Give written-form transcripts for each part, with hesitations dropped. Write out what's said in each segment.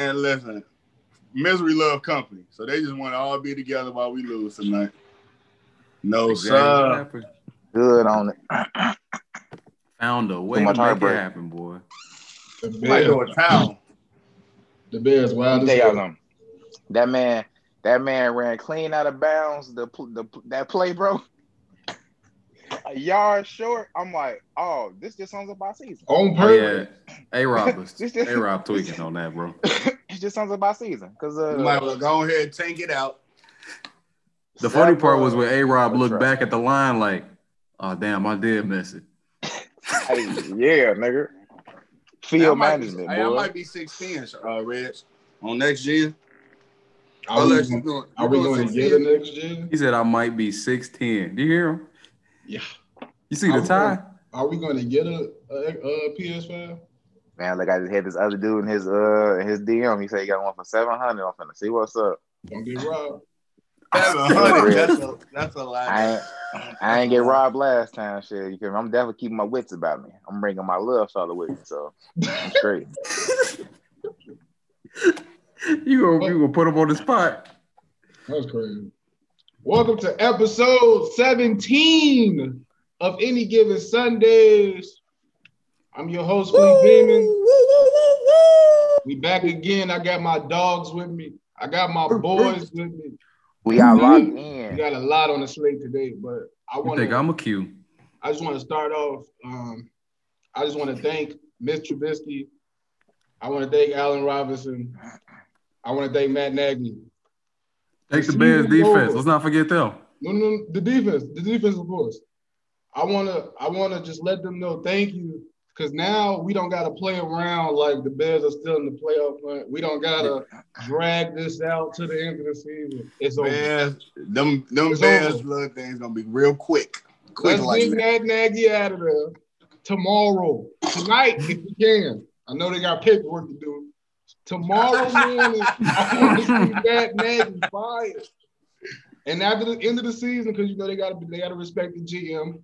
And listen, misery love company. So they just want to all be together while we lose tonight. No, sir. Good on it. Found a way to make it happen, boy. The Bears. The Bears wild as hell. That man ran clean out of bounds. That play, bro. A yard short. I'm like, oh, this just sounds about season. On purpose. Yeah. A-Rob tweaking on that, bro. It just sounds about season. Because might well go ahead and tank it out. The funny part was when A-Rob looked back at the line like, oh, damn, I did miss it. Hey, yeah, nigga. Field management, boy. I might be 6'10", Reg, on next year. Are we going to get it next year? He said I might be 6'10". Do you hear him? Yeah. You see the tie? Are we going to get a PS5? Man, look, I just had this other dude in his DM. He said he got one for $700. I'm finna see what's up. Don't get robbed. That's a lie. I ain't get robbed last time, shit. You feel me? I'm definitely keeping my wits about me. I'm bringing my love all the way, so that's great. You gonna put him on the spot. That was crazy. Welcome to episode 17 of Any Given Sundays. I'm your host, Woo Demon. We back again. I got my dogs with me. I got my boys with me. We are locked in. We got a lot on the slate today, but I just want to start off. I just want to thank Ms. Trubisky. I want to thank Allen Robinson. I want to thank Matt Nagy. Thanks the Bears defense. Let's not forget them. No, the defense, of course. I wanna just let them know thank you, because now we don't gotta play around like the Bears are still in the playoff hunt. We don't gotta drag this out to the end of the season. It's Bears, over. Them Bears blood things gonna be real quick. Let's like that. Matt Nagy out of there tomorrow, tonight if you can. I know they got paperwork to do. Tomorrow morning, I want to see Matt Nagy fired. And after the end of the season, because you know they gotta respect the GM.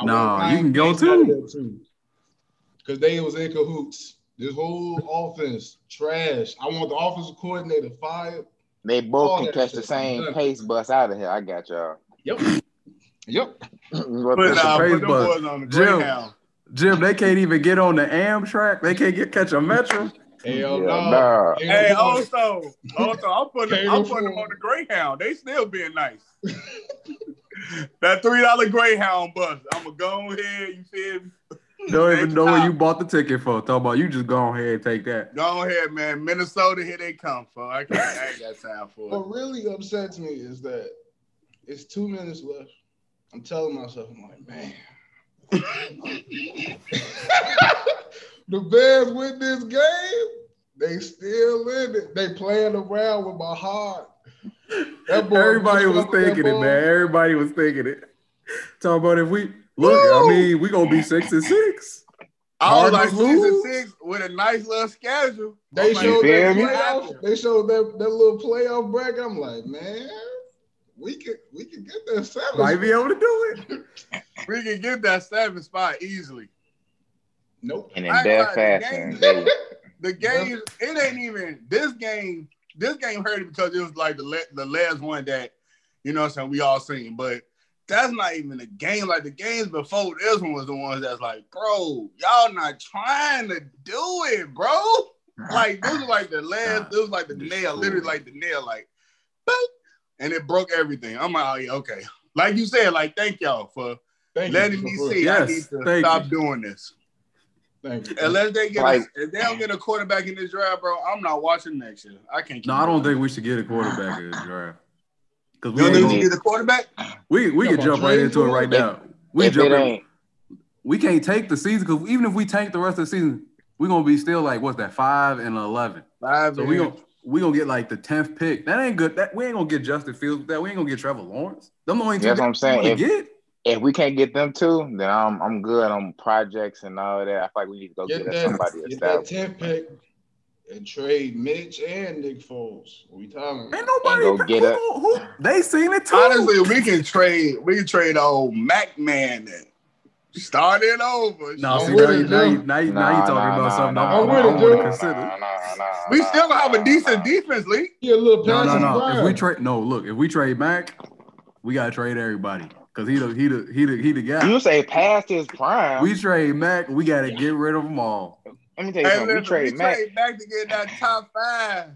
You can go too. Because they was in cahoots. This whole offense trash. I want the offensive coordinator fired. They both can catch the same pace bus out of here. I got y'all. Yep. Put the boys on the Greyhound. Jim, they can't even get on the Amtrak. They can't catch a Metro. Hell no. Nah. Hey, also, I'm putting them on the Greyhound. They still being nice. That $3 Greyhound bus. I'ma go ahead. You feel me? Don't even know what you bought the ticket for. Talk about you just go ahead and take that. Go ahead, man. Minnesota, here they come. For I ain't got time for it. What really upsets me is that it's 2 minutes left. I'm telling myself, I'm like, man. The Bears win this game, they still in it. They playing around with my heart. Everybody was thinking it, man. Everybody was thinking it. Talking about if we look, Woo! I mean, we gonna be 6-6. I was like 6-6 with a nice little schedule. They showed that little playoff bracket. I'm like, man, we could get that 7. Might be able to do it. We can get that 7 spot easily. Nope. And then the game, it ain't even this game hurt it because it was like the last one that, you know what I'm saying, we all seen. But that's not even a game. Like the games before this one was the ones that's like, bro, y'all not trying to do it, bro. Like this was like the last, this was like the nail, literally like the nail, like boop, and it broke everything. I'm like, oh yeah, okay. Like you said, like thank y'all for letting me see. Yes, I need to stop doing this. Unless they get if they don't get a quarterback in this draft, bro, I'm not watching next year. I can't. No, I don't think we should get a quarterback in this draft. Because we need to get a quarterback. We can jump right into it right now. We can't take the season because even if we tank the rest of the season, we're gonna be still like what's that 5 and 11. So we gonna get like the 10th pick. That ain't good. That we ain't gonna get Justin Fields with that. We ain't gonna get Trevor Lawrence. Them the only two. That's what I'm saying. If we can't get them two, then I'm good on projects and all that. I feel like we need to go get somebody established. Get that 10th pick and trade Mitch and Nick Foles. What we talking about? Ain't nobody who they seen it too. Honestly, we can trade old Mac man. Start it over. No, see, now you're talking about something I want to consider. We still have a decent defense, Lee. Yeah, a little pass. If we trade Mack, we gotta trade everybody. Cause he the guy. You say past his prime. We trade Mack, we gotta get rid of them all. Let me tell you something. We trade Mack to get that top five.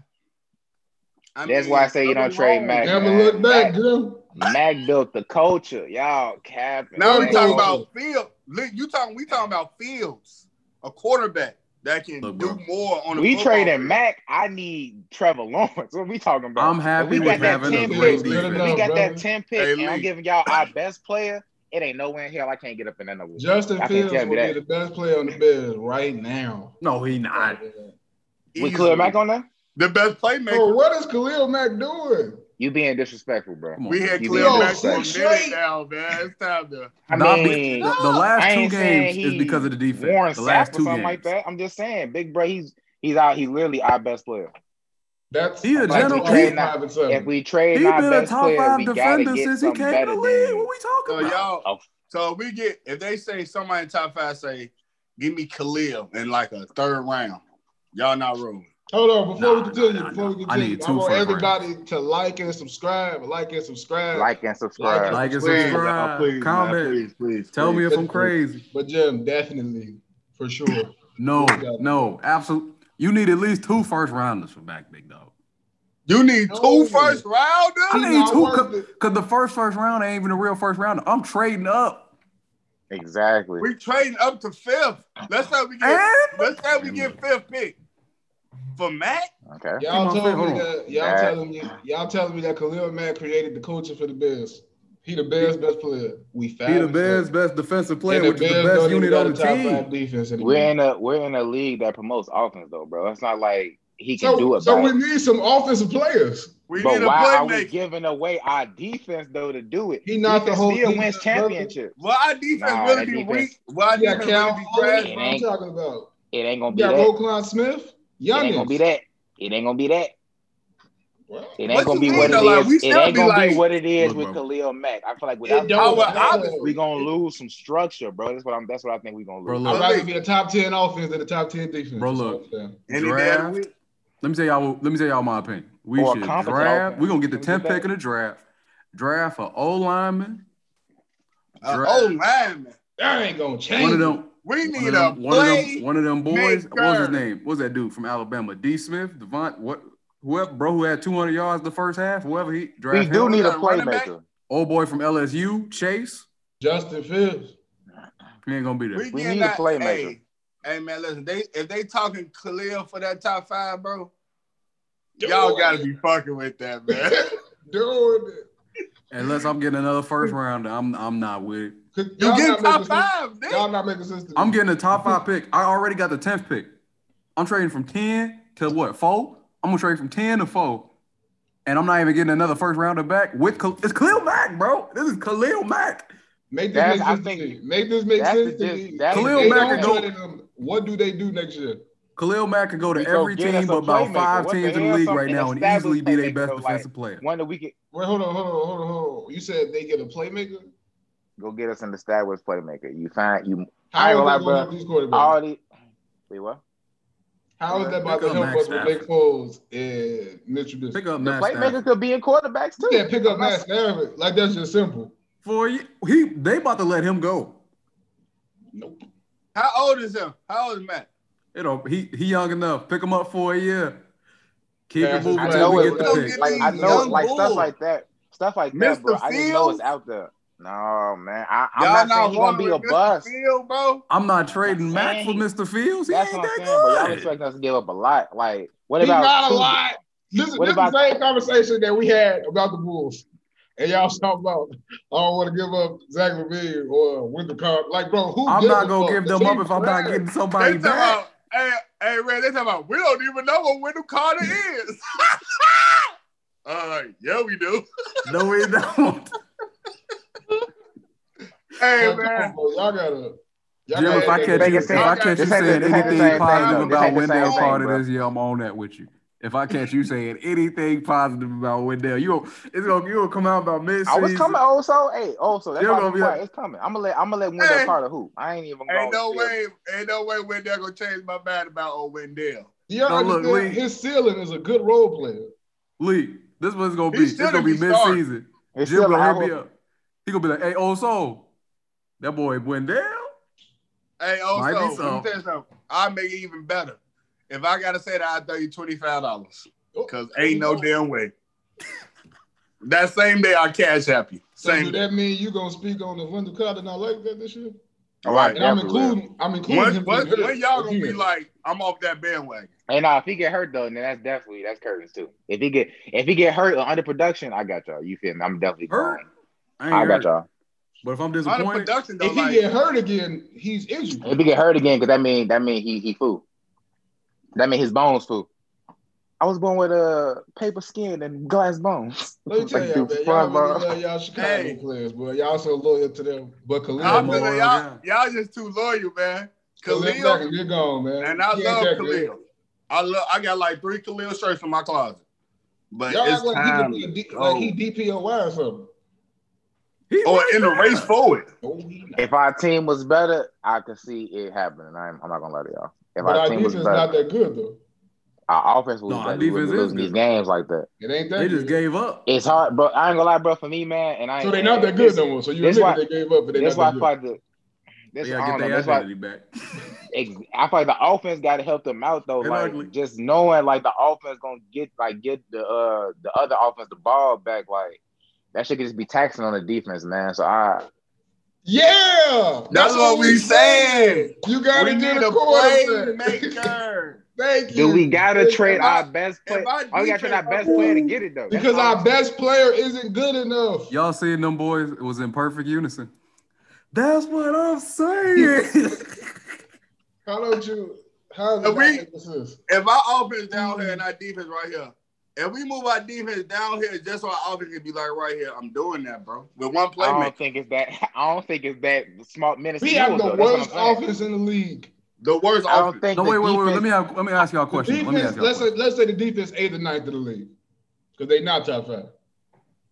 That's why I say you don't trade Mack. Never look back, dude. Mack built the culture, y'all. Capping. Now we talking about Fields. We talking about Fields, a quarterback that can do more on the. We trading Mack. I need Trevor Lawrence. What are we talking about? I'm happy with having a great defense. We got that 10 pick, and I'm giving y'all our best player. It ain't nowhere in hell I can't get up in that number. Justin Fields will be the best player on the Bills right now. No, he not. We Khalil Mack on that? The best playmaker. Bro, what is Khalil Mack doing? You being disrespectful, bro. We had Khalil Mack on minutes now, man. It's time to. The last two games is because of the defense. Warren Sapp or something like that. I'm just saying, Big Bro, he's out. He's literally our best player. If we trade our best player, we gotta get something better. He's been a top five defender since he came to the league. What we talking about? If they say somebody in top five say, give me Khalil in like a third round, y'all not rolling. Hold on, before we continue, I want everybody to like and subscribe. Please, comment, man, please. Tell me if I'm crazy. But Jim, definitely, for sure. No, absolutely. You need at least 2 first rounders for back, big dog. You need 2 first rounders? I need 2 because the first round ain't even a real first rounder. I'm trading up. Exactly. We trading up to 5th. Let's say we get 5th pick. For Mack? Okay. Y'all telling me that Khalil Mack created the culture for the Bills. He the best player. He the best defensive player, which is the best unit on the team. We're in a league that promotes offense, though, bro. It's not like he can do it. So we need some offensive players. But why are we giving away our defense, though, to do it? He still wins championships. Well, our defense really be weak. Why do you got Cal? What I'm talking about? It ain't gonna be that. You got Roquan Smith. It ain't gonna be that. It ain't gonna be what it is with Khalil Mack. I feel like without we're gonna lose some structure, bro. That's what I think we're gonna lose. I'd rather be a top 10 offense than a top 10 defense. Bro, look. Let me tell y'all my opinion. We should draft. We're gonna get the 10th pick of the draft. Draft an O lineman. That ain't gonna change. One of them boys. What's his name? What's that dude from Alabama? D. Smith, Devont, who had 200 yards the first half? Whoever he drafted. We need a playmaker. Old boy from LSU, Chase. Justin Fields. He ain't gonna be there. We need a playmaker. Hey man, listen. If they talking Khalil for that top 5, bro, y'all gotta be fucking with that, man. Doing it. Unless I'm getting another first rounder, I'm not with it. You get top 5, dude. Y'all not making sense to me. I'm getting a top 5 pick. I already got the 10th pick. I'm trading from 10 to 4? I'm gonna trade from 10 to 4, and I'm not even getting another first rounder back. It's Khalil Mack, bro. This is Khalil Mack. Make this make sense to me. Khalil Mack can go. What do they do next year? Khalil Mack can go to every team but about 5 teams in the league right now and easily be their best defensive player. Wait, hold on. You said they get a playmaker. Go get us an established playmaker. How is that about to help us with Nick Foles and Mitchell? The playmaker could be in quarterbacks too. Yeah, pick up Matt Stafford. Like that's just simple. They about to let him go. Nope. How old is him? How old is Matt? He young enough. Pick him up for a year. Keep it moving. Stuff like that, bro. I didn't know it's out there. No, man. I'm not saying he's going to be a bust. I'm not trading Mack for Mr. Fields. That's what I'm saying, but y'all expect us to give up a lot. Like, what about a lot? This is the same conversation that we had about the Bulls. And y'all talking about, I don't want to give up Zach LaVine or Wendell Carter. Like, bro, I'm not going to give them up if I'm not getting somebody back. Hey, Ray, they talking about, we don't even know what Wendell Carter is. Yeah, we do. No, we don't. Hey, man. Y'all gotta. Jim, if I catch you saying anything positive about Wendell Carter this year, I'm on that with you. if I catch you saying anything positive about Wendell, you'll come out about mid-season. I was coming also. Hey, also that's gonna be like, it's coming. I'm gonna let Wendell Carter hoop. I ain't even gonna. Ain't no way Wendell gonna change my mind about old Wendell. You understand? Look, his ceiling is a good role player. Lee, this one's gonna be. It's gonna be mid-season. Jim gonna hit me up. He gonna be like, hey, old soul, that boy Wendell. Hey, old soul, I'll make it even better. If I got to say that, I'll throw you $25 because ain't no damn way. That same day, I cash app you. So that mean you going to speak on the Wendell Carter not like that this year? All right. And I'm including when y'all going to be like, I'm off that bandwagon. Hey, no, if he get hurt, though, then that's curtains, too. If he get hurt or under production, I got y'all. You feel me? I'm definitely hurt. I got y'all. But if I'm disappointed, though, if he get hurt again, he's injured. If he get hurt again, because that mean he fooled. That mean his bones food. I was born with a paper skin and glass bones. Let me tell y'all, man. Y'all Chicago players, boy. Y'all so loyal to them. But Khalil, y'all just too loyal, man. Khalil, you're gone, man. And I love Khalil. I got like 3 Khalil shirts in my closet. But y'all it's time like he DPOY or something. In the race forward. If our team was better, I could see it happening. I'm not gonna lie to y'all. But our defense is not that good, though. Our offense was better. We losing these games like that. It ain't that they just gave up. It's hard, bro. I ain't gonna lie, bro. For me, man, so they're not that good no more. So you admit they gave up, but they're not that good. That's why I get their identity back. I feel like the offense got to help them out, though. Like just knowing, like the offense gonna get the other offense the ball back, like that shit could just be taxing on the defense, man. So I. Yeah, that's what we saying. You gotta do the playmaker. Thank you. Do we gotta trade our best player? Oh, we gotta trade our best player to get it though, because our best player isn't good enough. Y'all seeing them boys? It was in perfect unison. That's what I'm saying. How don't you? How do we? If our offense down here and our defense right here. If we move our defense down here, just so our offense can be like right here, I'm doing that, bro. With one playmaker. I don't think it's that smart menace. We have the worst offense in the league. The worst offense. Wait. Let me ask y'all a question. Defense, let's say the defense 8th or 9th of the league. Because they not top 5.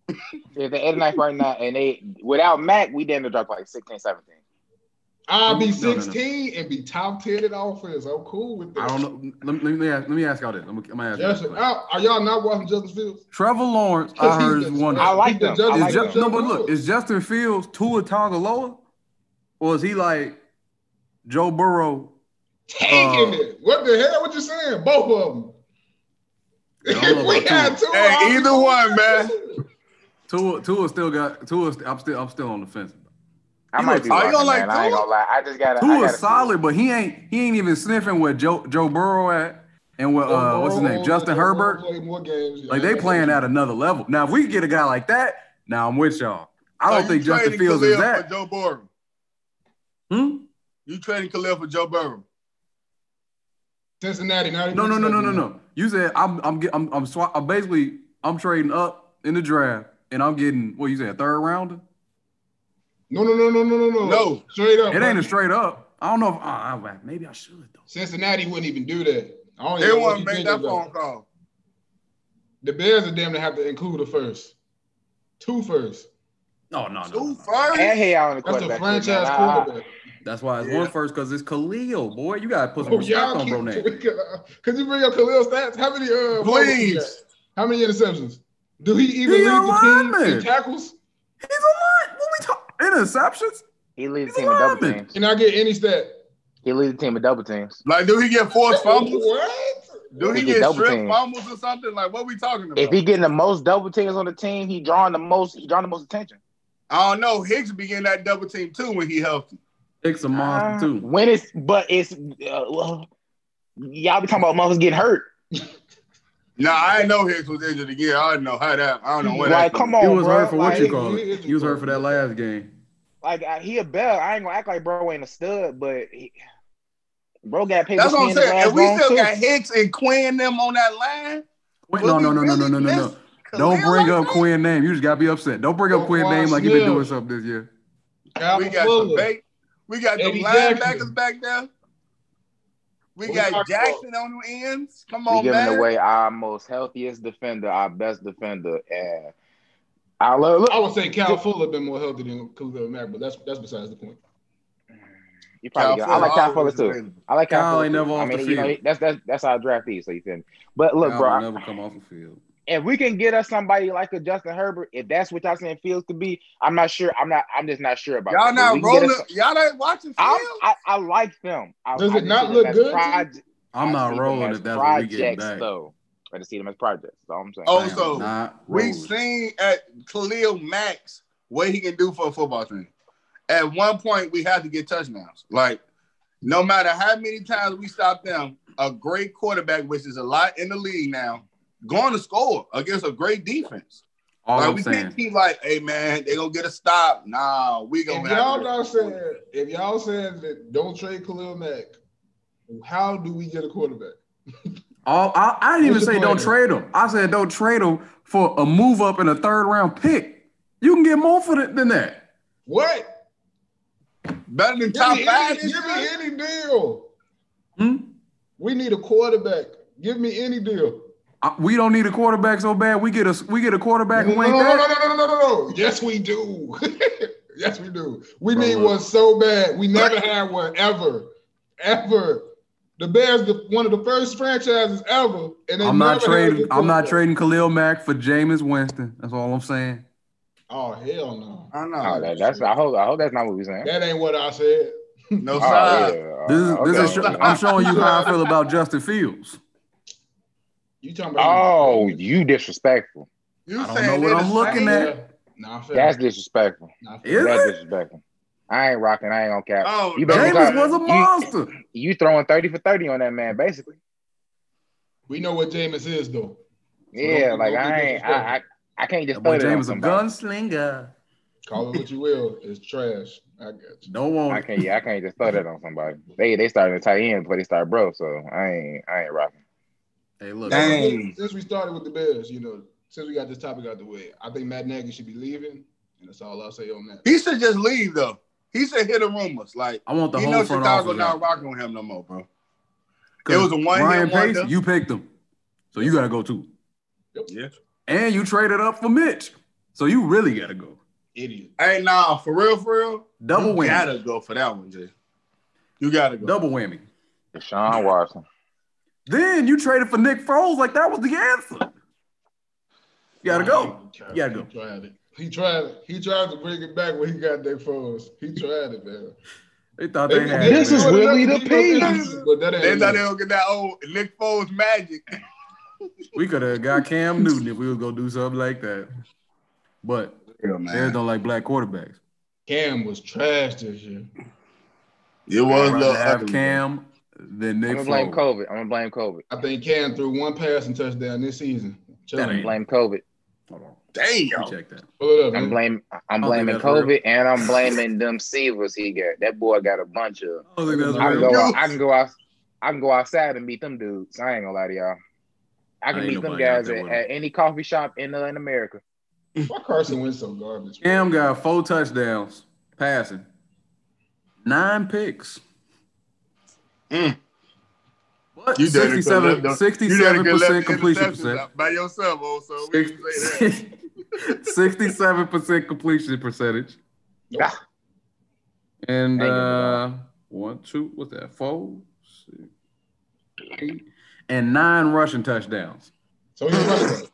If they're 8th and 9th right now, and they without Mac, we damn near drop like 16, 17. I'll be 16 and be top 10 in offense. I'm cool with that. I don't know. Let me ask y'all this. Are y'all not watching Justin Fields? Trevor Lawrence, I heard, is one. I like them. No, but look, is Justin Fields Tua Tagaloa? Or is he like Joe Burrow? Taking it. What the hell? What you saying? Both of them. We had two. Hey, either one, man. Tua still got Tua. I'm still on the fence. I might be watching, man. I ain't gonna lie. I just gotta. Tua's solid, but he ain't even sniffing where Joe Burrow at and where what's his name, Justin Herbert. Like they playing at another level. Now if we could get a guy like that, now I'm with y'all. I don't think Justin Fields is that. Joe Burrow. You trading Khalil for Joe Burrow? Cincinnati. No. You said I'm trading up in the draft and I'm getting what you said, a third rounder. No. Straight up. It ain't a straight up. I don't know if maybe I should though. Cincinnati wouldn't even do that. They wouldn't make that phone call. The Bears are damn to have to include a first. Two first. No. Two first? That's a franchise quarterback. That's why it's one first, because it's Khalil, boy. You gotta put some respect on bro name. Could you bring up Khalil's stats? How many please? How many interceptions? Do he even lead the team in tackles? He's a lot. What we talking? Interceptions? He leads the team in double teams. Can I get any stat? He leads the team in double teams. Like, do he get forced fumbles? What? Do he get strip fumbles or something? Like, what we talking about? If he getting the most double teams on the team, he drawing the most attention. I don't know. Hicks be getting that double team too when he healthy. Hicks a monster too. Y'all be talking about motherfuckers getting hurt. No, I didn't know Hicks was injured again. I don't know what happened. Come on, he was hurt for what you call it. He was hurt for that last game. Like, he a bell. I ain't going to act like bro ain't a stud, but bro got paid. That's what I'm saying. If we still got Hicks and Quinn them on that line. No. Don't bring up Quinn's name. You just got to be upset. Don't bring up Quinn's name like you've been doing something this year. We got the linebackers back there. We got Jackson on the ends. Come on, man. We're giving away our most healthiest defender, our best defender. And I would say Cal Fuller a bit more healthy than Khalil Mack, but that's besides the point. You probably I like Cal Fuller too. I like Cal Fuller. Never off the field. You know, that's our draftee, so you feel me. But look, Kyle bro, never come off the field. If we can get us somebody like a Justin Herbert, if that's what y'all saying Fields could be, I'm not sure. I'm just not sure about y'all. Not rolling. Y'all ain't watching Fields. I like film. Does it not look good? I'm not rolling if that's what we get back. I just see them as projects. That's all I'm saying. Also, we've seen at Khalil Mack what he can do for a football team. At one point, we had to get touchdowns. Like, no matter how many times we stopped them, a great quarterback, which is a lot in the league now, going to score against a great defense. Can't keep like, hey, man, they going to get a stop. Nah, we going to have to. If y'all saying that don't trade Khalil Mack, how do we get a quarterback? I didn't even say don't trade him. I said don't trade him for a move up and a third-round pick. You can get more for than that. What? Better than top five. Give me any deal. We need a quarterback. Give me any deal. We don't need a quarterback so bad. We get a quarterback. No. Yes, we do. Yes, we do. We need one so bad. We never had one ever. The Bears, one of the first franchises ever. And I'm not trading Khalil Mack for Jameis Winston. That's all I'm saying. Oh, hell no. I know. Oh, I hope that's not what we're saying. That ain't what I said. No side. I'm showing you how I feel about Justin Fields. You talking about you disrespectful. You I don't know what I'm looking at. Nah, that's disrespectful. That's disrespectful. I ain't rocking. I ain't on cap. Oh, Jameis was a monster. You throwing 30 for 30 on that man, basically. We know what Jameis is, though. Yeah, like I can't just play that. James is a gunslinger. Call it what you will. It's trash. I got you. Don't want it. I can't just throw that on somebody. They started in tight end before they start bro, so I ain't rocking. Hey, look. Since we started with the Bears, you know, since we got this topic out the way, I think Matt Nagy should be leaving, and that's all I'll say on that. He should just leave, though. He should hear the rumors. Like, I want the whole front office. Chicago not rocking with him no more, bro. It was a one-hit wonder. You picked him, so you got to go, too. Yep. Yeah. And you traded up for Mitch. So you really got to go. Idiot. Hey, nah, for real. Double whammy. You got to go for that one, Jay. You got to go. Double whammy. Deshaun Watson. Then you traded for Nick Foles like that was the answer. You got to go. You got to go. He tried it. He tried to bring it back when he got Nick Foles. He tried it, man. They thought they had it. This is really the piece. They thought they would get that old Nick Foles magic. We could have got Cam Newton if we was going to do something like that. But Bears don't like black quarterbacks. Cam was trash this year. It was. I'd rather have Cam than Nick Foles. I'm going to blame COVID. I think Cam threw one passing touchdown this season. I'm going to blame COVID. Hold on. Damn. Check that. Pull it up, I'm blaming COVID real. And I'm blaming them Seavers he got. That boy got a bunch of. I can go outside and beat them dudes. I ain't going to lie to y'all. I can meet them guys at any coffee shop in America. Why Carson Wentz so garbage? Cam got 4 touchdowns passing, 9 picks. But 67% completion percent. By yourself, also. 67% completion percentage. Yeah. And 1, 2, what's that? 4, 6, 8. And 9 rushing touchdowns. So he's running.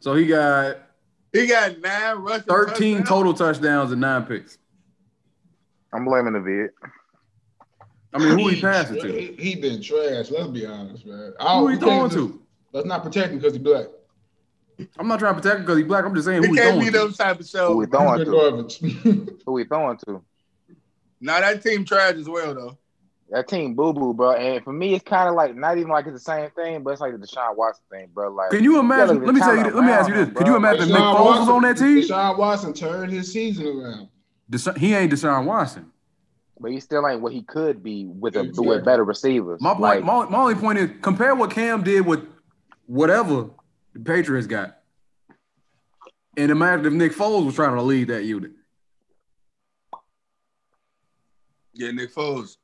So he got 9 rushing 13 touchdowns? Total touchdowns and 9 picks. I'm blaming the vid. I mean, who he passed it to? He been trash. Let's be honest, man. Who he throwing to? Let's not protect him because he's black. I'm not trying to protect him because he's black. I'm just saying who he throwing to. It can't be those type of show. Who he throwing to? Who he throwing to? Now that team trash as well, though. That team boo-boo, bro. And for me, it's kind of like not even like it's the same thing, but it's like the Deshaun Watson thing, bro. Like, can you imagine? Let me ask you this. Bro. Could you imagine Nick Foles was on that team? Deshaun Watson turned his season around. He ain't Deshaun Watson. But he still ain't what he could be with better receivers. My point, my only point is compare what Cam did with whatever the Patriots got. And imagine if Nick Foles was trying to lead that unit. Yeah, Nick Foles.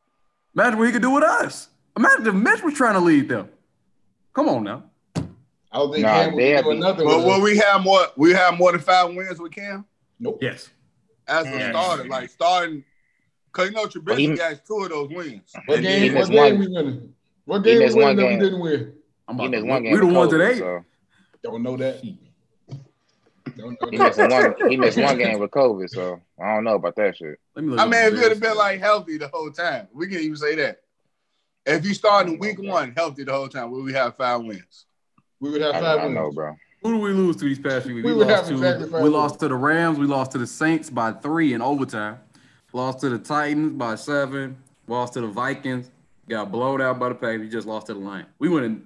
Imagine what he could do with us. Imagine if Mitch was trying to lead them. Come on now. I don't think Cam would do nothing. But will we have more? We have more than 5 wins with Cam? Nope. Yes. As a starter, like starting, because you know Trubisky has 2 of those wins. What game we winning? What game we winning that we didn't win? We're the ones that 8. So. Don't know that. He missed 1 game with COVID, so I don't know about that shit. I mean, if you'd have been like healthy the whole time, we can even say that. If you started in week 1 healthy the whole time, would we have 5 wins? We would have 5 wins. I know, bro. Who do we lose to these past few weeks? We lost to the Rams. We lost to the Saints by 3 in overtime. Lost to the Titans by 7. Lost to the Vikings. Got blown out by the Packers. We just lost to the Lions. We went in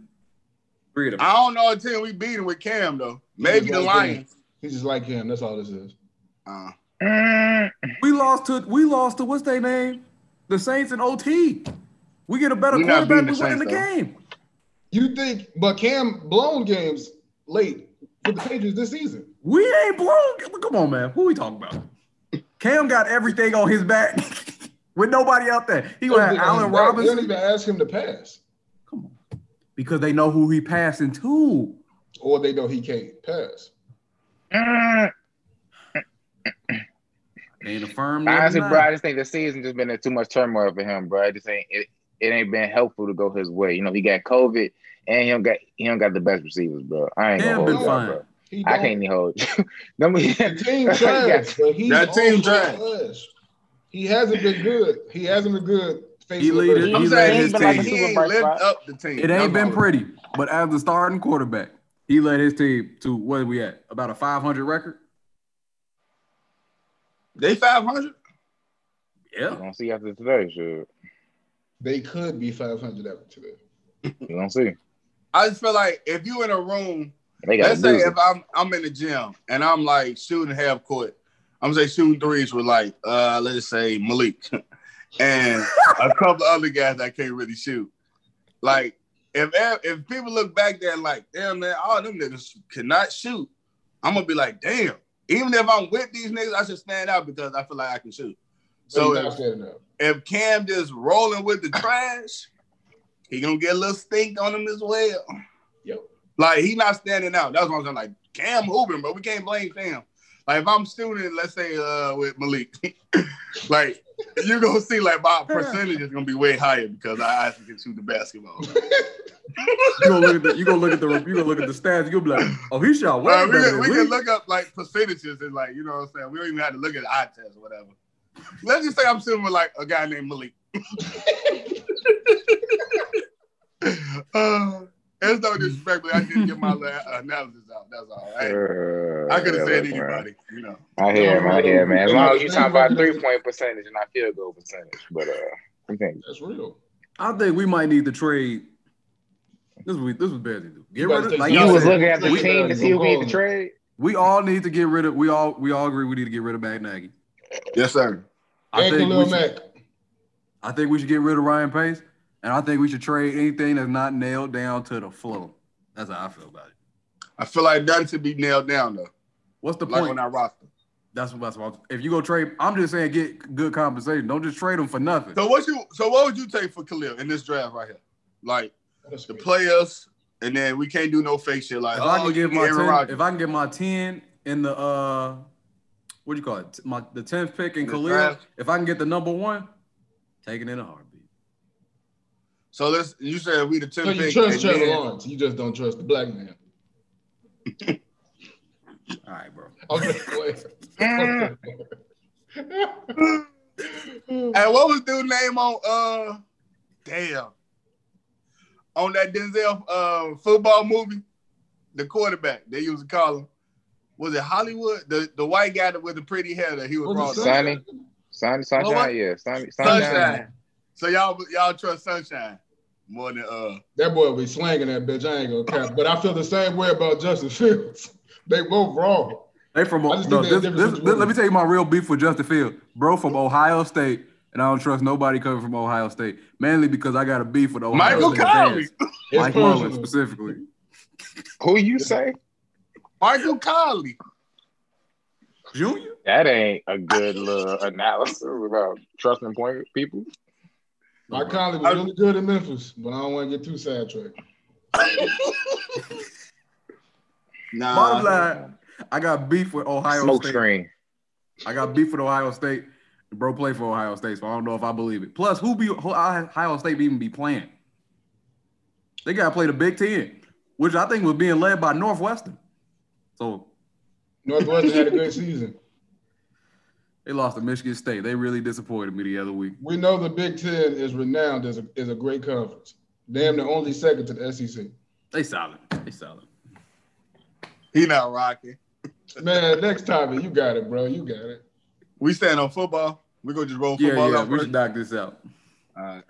3 of them. I don't know until we beat him with Cam, though. Maybe the Lions. He's just like him. That's all this is. We lost to what's their name? The Saints in OT. We get a better quarterback to win the game. You think, but Cam blown games late with the Patriots this season. We ain't blown. Come on, man. Who we talking about? Cam got everything on his back with nobody out there. He gonna have Allen Robinson. They don't even ask him to pass. Come on, because they know who he passing to, or they know he can't pass. I honestly, bro, I just think the season just been too much turmoil for him, bro. It ain't been helpful to go his way. You know, he got COVID and he don't got the best receivers, bro. I ain't gonna hold up, bro. I can't even hold you. The team trash, but he's that team trash. He hasn't been good. He hasn't been good. I'm saying his team. He ain't lived up the team. It ain't been pretty, but as the starting quarterback, he led his team to what are we at? About a 500 record? They 500? Yeah. You don't see after today, sure. They could be 500 after today. You don't see. I just feel like if you in a room, let's say if I'm in the gym and I'm like shooting half court, I'm say shooting threes with like let's say Malik and a couple other guys that can't really shoot, like. If people look back there like, damn, man, all them niggas cannot shoot, I'm going to be like, damn. Even if I'm with these niggas, I should stand out because I feel like I can shoot. So if Cam just rolling with the trash, he going to get a little stink on him as well. Yep. Like, he not standing out. That's what I'm saying. Like, Cam hooping, bro. We can't blame Cam. Like, if I'm shooting, let's say, with Malik, like, you're going to see, like, my percentage is going to be way higher because I actually can shoot the basketball. You're going to look at the stats. You'll be like, oh, he shot well. We can look up, like, percentages and, like, you know what I'm saying? We don't even have to look at the eye test or whatever. Let's just say I'm sitting with, like, a guy named Malik. There's no disrespect, but I didn't get my analysis out. That's all. I could have said anybody, you know. I hear, man. As long as you talk about 3-point percentage and not field goal percentage, but that's real. I think we might need to trade. This was bad to do. Get rid of. Like you was looking at the team to see who we need to trade. We all need to get rid of. We all agree we need to get rid of Matt Nagy. Yes, sir. I think we should get rid of Ryan Pace. And I think we should trade anything that's not nailed down to the floor. That's how I feel about it. I feel like nothing should be nailed down, though. What's the point? Like on our roster. That's what if you go trade, I'm just saying get good compensation. Don't just trade them for nothing. So what would you take for Khalil in this draft right here? Like, the players, and then we can't do no fake shit. Like, if I can get my 10 in the, the 10th pick in Khalil, draft. If I can get the number 1, take it in a heart. So you said we the 10th pick. So you trust Trevor Lawrence. You just don't trust the black man. All right, bro. Okay. And what was dude's name on on that Denzel football movie? The quarterback. They used to call him. Was it Hollywood? The white guy with the pretty hair that he was brought up. Sunshine. So y'all trust Sunshine more than that boy be slanging that bitch. I ain't gonna cap, but I feel the same way about Justin Fields. They both wrong. They from let me tell you my real beef with Justin Fields, bro. From Ohio State, and I don't trust nobody coming from Ohio State, mainly because I got a beef with Ohio State fans. Mike Mullin specifically. Who you say? Michael Conley Jr. That ain't a good little analysis about trusting point people. My colleague was really good in Memphis, but I don't want to get too sidetracked. Nah. Line, I got beef with Ohio State. Screen. I got beef with Ohio State. Bro play for Ohio State, so I don't know if I believe it. Plus, who Ohio State even be playing? They got to play the Big Ten, which I think was being led by Northwestern. So Northwestern had a great season. They lost to Michigan State. They really disappointed me the other week. We know the Big Ten is renowned as a great conference. Damn, they're only second to the SEC. They solid. He not rocking. Man, next topic, you got it, bro. You got it. We stand on football. We're going to just roll football out. We should knock this out. All right.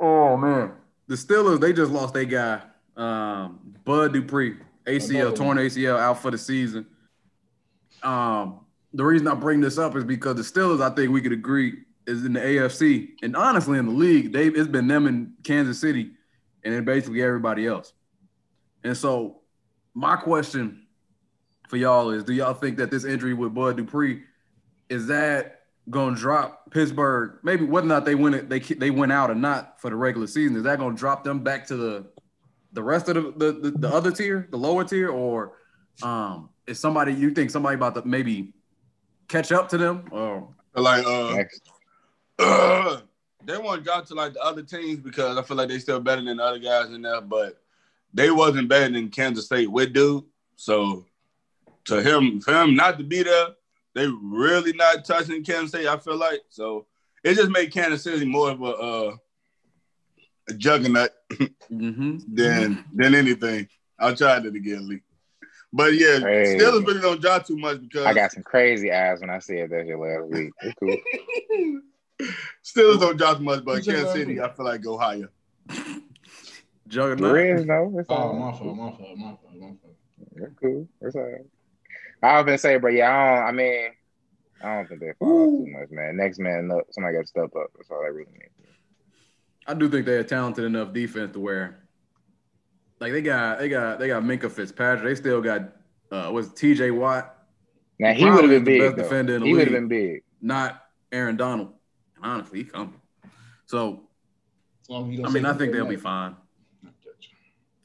Oh, man. The Steelers, they just lost their guy, Bud Dupree, torn ACL, out for the season. The reason I bring this up is because the Steelers, I think we could agree, is in the AFC. And honestly, in the league, it's been them in Kansas City and then basically everybody else. And so my question for y'all is, do y'all think that this injury with Bud Dupree, is that going to drop Pittsburgh? Maybe whether or not they win it, they went out or not for the regular season, is that going to drop them back to the rest of the other tier, the lower tier? Or is somebody – you think somebody about to maybe catch up to them? Or they want to drop to, like, the other teams because I feel like they still better than the other guys in there, but they wasn't better than Kansas State with dude. So, to him, for him not to be there, they really not touching Kansas City, I feel like. So it just made Kansas City more of a juggernaut than anything. I tried it again, Lee. But yeah, hey. Steelers really don't drop too much because I got some crazy eyes when I said that here last week. It's cool. Steelers don't drop too much, but Kansas City, I feel like go higher. Juggernaut. There is no. It's all my fault. You're cool. It's all right. I was going to say, but yeah, I don't think they fall too much, man. Next man up, somebody got to step up. That's all that really means. I do think they're talented enough defense to where, like, they got Minkah Fitzpatrick. They still got T.J. Watt. Now he would have been big. Best defender in the league. He would have been big. Not Aaron Donald. And honestly, he coming. So, I think they'll be fine.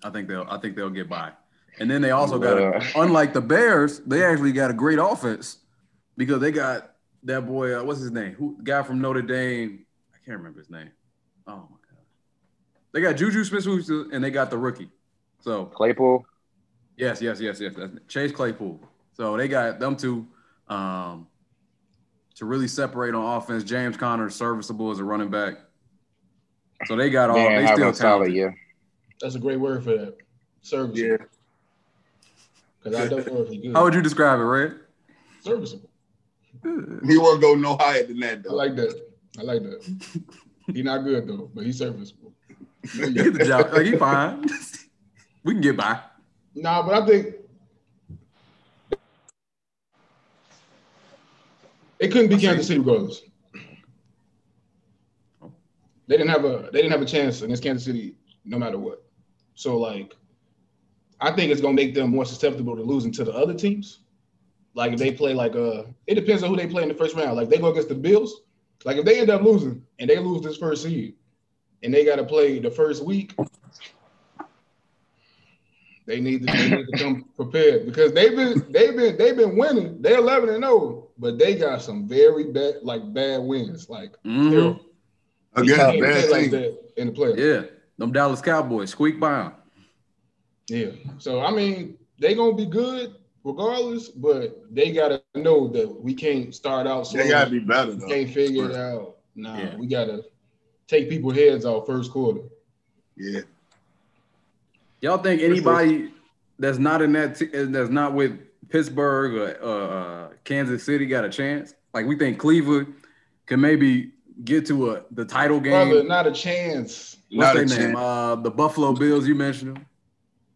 I think they'll get by. And then they also got, unlike the Bears, they actually got a great offense because they got that boy, what's his name? Guy from Notre Dame. I can't remember his name. Oh, my God. They got Juju Smith-Schuster, and they got the rookie. So Claypool? Yes. That's Chase Claypool. So they got them two to really separate on offense. James Conner is serviceable as a running back. So they got all – they still talented. Yeah. That's a great word for that. Serviceable. Yeah. I don't know if he good. How would you describe it, Red? Serviceable. He won't go no higher than that, though. I like that. He's not good, though, but he's serviceable. He get the job. Like, he fine. We can get by. Nah, but I think it couldn't be Kansas City regardless. They didn't have a chance against Kansas City no matter what. So, like, I think it's going to make them more susceptible to losing to the other teams. Like, if they play, like, it depends on who they play in the first round. Like, they go against the Bills. Like, if they end up losing and they lose this first seed and they got to play the first week, they need to come prepared because they've been winning. They're 11-0, but they got some very bad wins. Like, against bad teams. Like that in the playoffs. Yeah, them Dallas Cowboys squeak by them. Yeah, so I mean, they're gonna be good regardless, but they gotta know that we can't start out slow. They gotta be better. Though. Can't figure it out. Nah, yeah. We gotta take people's heads off first quarter. Yeah. Y'all think anybody that's not in that that's not with Pittsburgh or Kansas City got a chance? Like, we think Cleveland can maybe get to the title game. Brother, not a chance. What's their name? The Buffalo Bills. You mentioned them.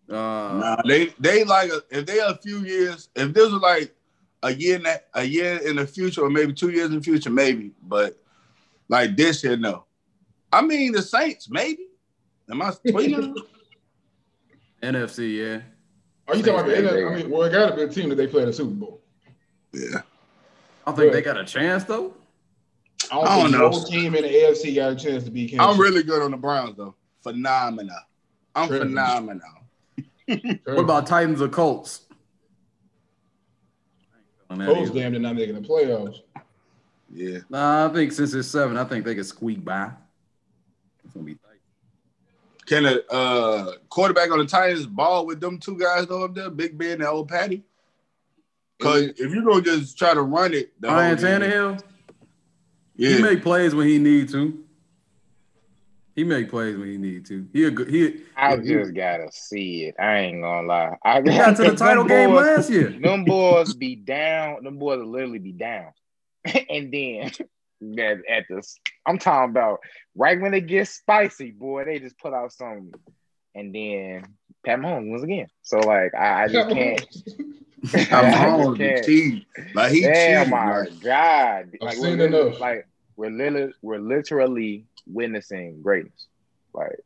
Nah, they like if they a few years. If this was like a year in the future, or maybe 2 years in the future, maybe. But like this year, no. I mean the Saints, maybe. Am I tweeting? NFC, yeah. Are you talking about the NFC? I mean, well, it gotta be a team that they play in the Super Bowl. Yeah. I think they got a chance though. I don't know. No team in the AFC got a chance to beat Kansas. I'm really good on the Browns, though. Phenomenal. I'm phenomenal. What about Titans or Colts? Colts damn they're not making the playoffs. Yeah. Nah, I think since it's 7, I think they can squeak by. It's going to be tight. Can a quarterback on the Titans ball with them two guys though up there, Big Ben and old Patty? Because if you're going to just try to run it. Ryan Tannehill? Yeah. He make plays when he need to. I just gotta see it. I ain't gonna lie. I got to the title game last year. Them boys be down. Them boys will literally be down, and then at this, I'm talking about right when it gets spicy, boy. They just put out something, and then Pat Mahomes once again. So like, I just can't. Mahomes cheating. Like he cheating. My God. Like we're literally witnessing greatness, like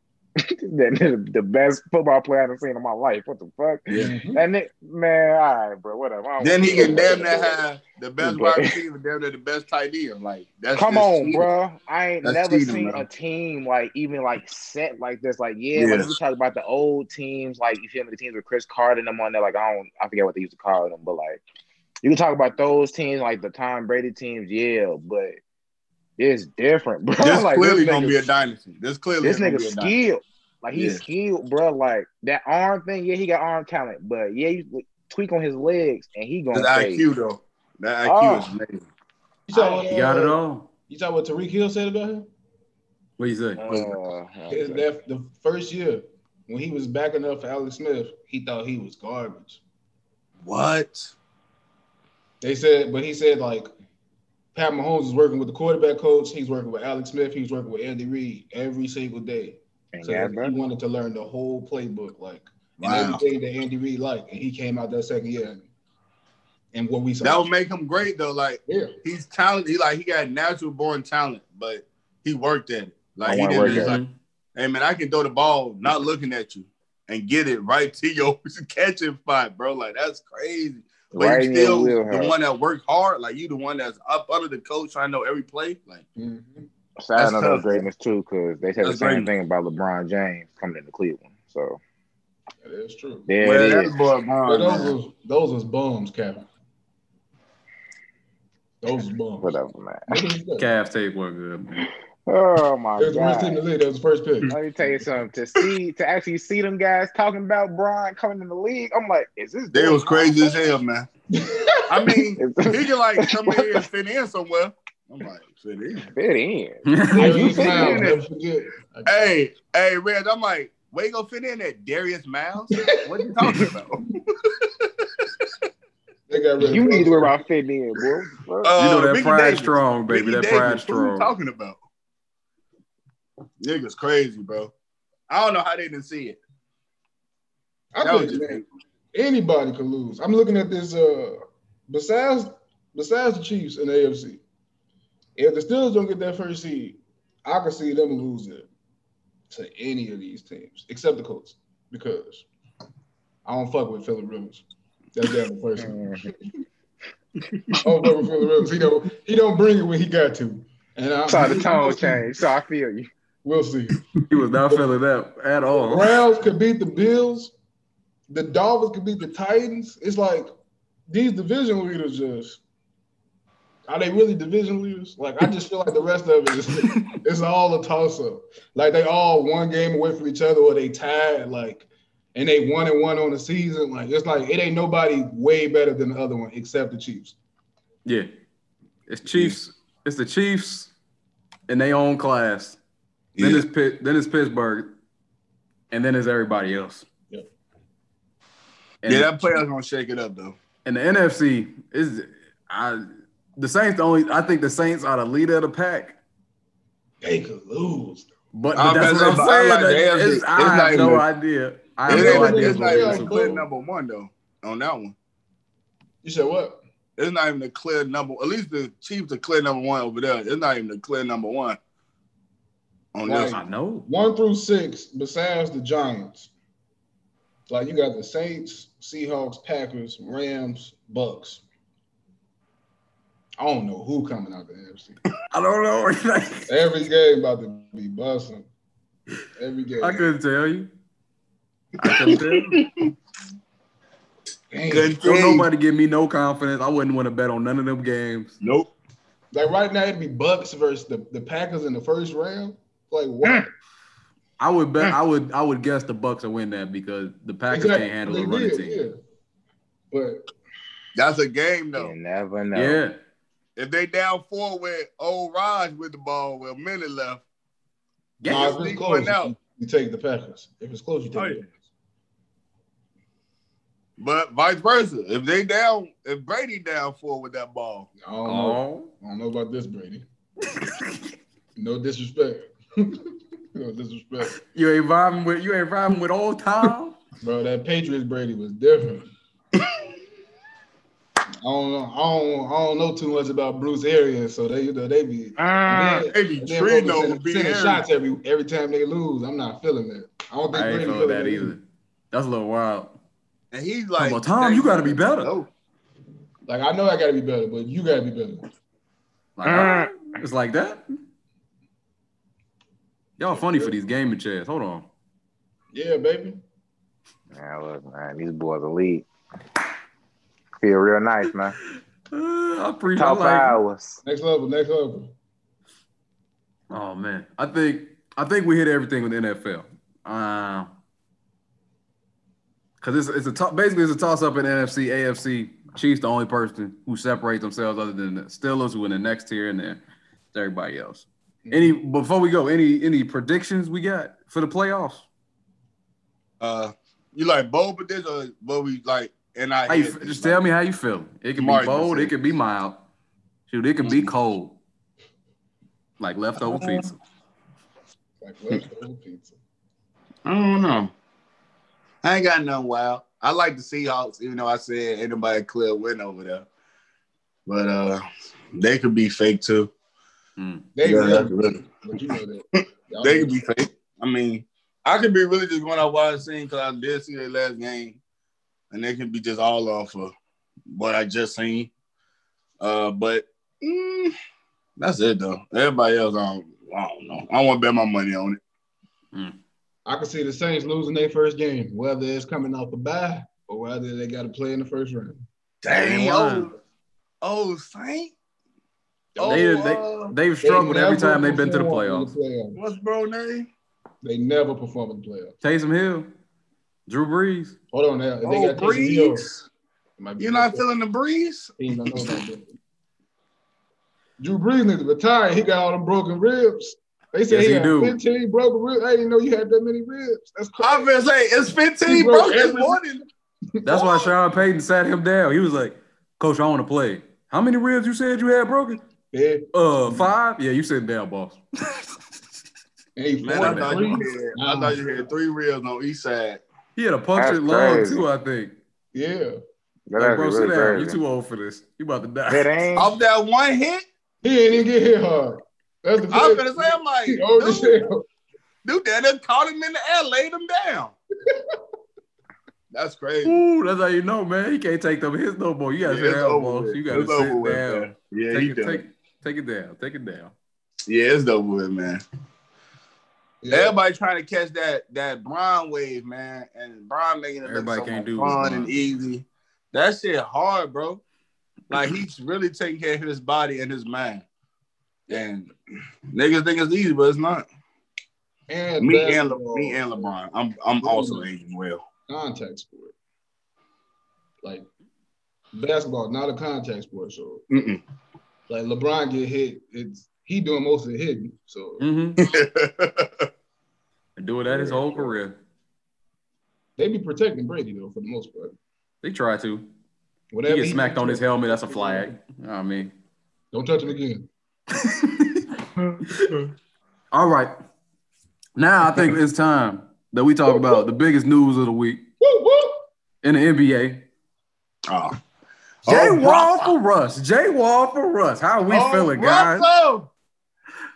the best football player I've seen in my life. What the fuck? Yeah. And it, man, all right, bro, whatever. Then he can damn near have the best wide receiver, damn near the best tight end. Like, that's come on, cheating. Bro. I ain't never seen a team like even like set like this. Like, like we talk about the old teams, like you feel me, the teams with Chris Carter and them on there. Like, I forget what they used to call them, but like you can talk about those teams, like the Tom Brady teams, but. It's different, bro. This like, clearly going to be a dynasty. This nigga skilled. Like, he's skilled, bro. Like, that arm thing, he got arm talent. But, you tweak on his legs, and he going to play. That IQ, though. That IQ is amazing. You got it all. You talk what Tyreek Hill said about him? What do you say? The first year, when he was backing up for Alex Smith, he thought he was garbage. What? They said, but he said, like, Pat Mahomes is working with the quarterback coach. He's working with Alex Smith. He's working with Andy Reid every single day. So he wanted to learn the whole playbook, like everything that Andy Reid liked. And he came out that second year. And what we saw that would make him great, though. Like he's talented. He got natural born talent, but he worked at it. Like he didn't just like, hey man, I can throw the ball not looking at you and get it right to your catching spot, bro. Like that's crazy. But right you still the one that worked hard, like you the one that's up under the coach trying to know every play. Like that's another greatness too, because they said the same thing about LeBron James coming into Cleveland. So that is true. Those was bums, Kevin. Those was bums. Whatever, man. Calf tape wasn't good, man. Oh my God! That was the first pick. Let me tell you something. To actually see them guys talking about Bron coming in the league, I'm like, is this? They was crazy as hell, man. I mean, he can like come in here and fit in somewhere. I'm like, fit in. Hey, Reg, I'm like, where you gonna fit in at Darius Miles? What are you talking about? You need to worry about fitting in, bro. You know that pride strong, baby. That pride strong. What are you talking about? Niggas crazy, bro. I don't know how they didn't see it. I think anybody could lose. I'm looking at this. Besides the Chiefs and the AFC, if the Steelers don't get that first seed, I could see them losing to any of these teams except the Colts because I don't fuck with Phillip Rivers. That's the person. I don't fuck with Phillip Rivers. He don't bring it when he got to. And I saw the tone change, so I feel you. We'll see. He was not feeling that at all. The Browns could beat the Bills. The Dolphins could beat the Titans. It's like these division leaders just – are they really division leaders? Like, I just feel like the rest of it is – it's all a toss-up. Like, they all one game away from each other or they tied, like, and they 1-1 on the season. Like, it's like it ain't nobody way better than the other one except the Chiefs. Yeah. It's the Chiefs in their own class. Yeah. Then it's Pittsburgh, and then it's everybody else. Yeah, that player's gonna shake it up though. And the NFC I think the Saints are the leader of the pack. They could lose, but that's what I'm saying. I have no idea. I have no idea. It's not even a clear number one though on that one. You said what? It's not even a clear number. At least the Chiefs are clear number one over there. It's not even a clear number one. Like, I know 1 through 6, besides the Giants, like you got the Saints, Seahawks, Packers, Rams, Bucks. I don't know who coming out the NFC. I don't know. Every game about to be busting. Every game. I couldn't tell you. Don't nobody give me no confidence. I wouldn't want to bet on none of them games. Nope. Like right now, it'd be Bucks versus the Packers in the first round. Like what? I would bet. I would guess the Bucks will win that because the Packers can't handle the running team. Yeah. But that's a game though. You never know. Yeah. If they down 4 with old Raj with the ball with a minute left, if it's close, you take the Packers. If it's close, you take the Packers. But vice versa, if Brady down 4 with that ball, I don't know about this, Brady. No disrespect. No disrespect. You ain't vibing with old Tom, bro. That Patriots Brady was different. I don't know too much about Bruce Arians, so they be trending over sending shots every time they lose. I'm not feeling that. I don't think Brady feeling that either. That's a little wild. And he's like, well, Tom, you got to be better. Like, I know I got to be better, but you got to be better. Like, it's like that? Y'all funny for these gaming chairs. Hold on. Yeah, baby. Man, look, man, these boys elite. Feel real nice, man. I appreciate it. Top 5 hours. Next level. Oh, man. I think we hit everything with the NFL. Because it's a toss-up in NFC, AFC. Chiefs, the only person who separates themselves other than the Steelers, who in the next tier, and then everybody else. Before we go, any predictions we got for the playoffs? You like bold predictions or what we like? And just tell me how you feel. It can be bold. It can be mild. Shoot, it can be cold. Like leftover pizza. I don't know. I ain't got nothing wild. I like the Seahawks, even though I said ain't nobody clear win over there. But they could be fake too. They could be fake. I mean, I could be really just going out what I seen because I did see their last game, and they can be just all off of what I just seen. But that's it though. Everybody else, I don't know. I want to bet my money on it. I can see the Saints losing their first game, whether it's coming off a bye or whether they got to play in the first round. Damn. Oh, Saint. They've struggled every time they've been to the playoffs. What's bro name? They never perform in the playoffs. Taysom Hill, Drew Brees. Hold on now. They got Brees. Hill, you're not feeling the Brees? Drew Brees needs to retire. He got all them broken ribs. They said he had 15 broken ribs. I didn't know you had that many ribs. That's crazy. I'm going to say, it's 15 broken morning. That's why Sean Payton sat him down. He was like, Coach, I want to play. How many ribs you said you had broken? Yeah. 5? Yeah, you sitting down, boss. Man, I thought you had 3 ribs on each side. He had a punctured lung, too, I think. Yeah. Like, bro, sit down. You too old for this. You about to die. Off that one hit? He didn't even get hit hard. I was gonna say, I'm like, dude, that done caught him in the air, laid him down. That's crazy. Ooh, that's how you know, man. He can't take them hits no more. You gotta sit down, boss. You gotta sit down. Yeah, take it down. Take it down. Yeah, it's over with, man. Yeah. Everybody trying to catch that Bron wave, man, and Bron making it look so fun and easy. That shit hard, bro. Like he's really taking care of his body and his mind. And niggas think it's easy, but it's not. And me and LeBron, I'm also aging well. Contact sport, like basketball, not a contact sport. So, like LeBron get hit, he doing most of the hitting. So, and doing that his whole career. They be protecting Brady though, for the most part. They try to. Whatever he gets smacked on his helmet, that's a flag. I mean, don't touch him again. All right. Now I think it's time that we talk about the biggest news of the week in the NBA. Oh. Jay Wall for Russ. How are we feeling, guys? Russell.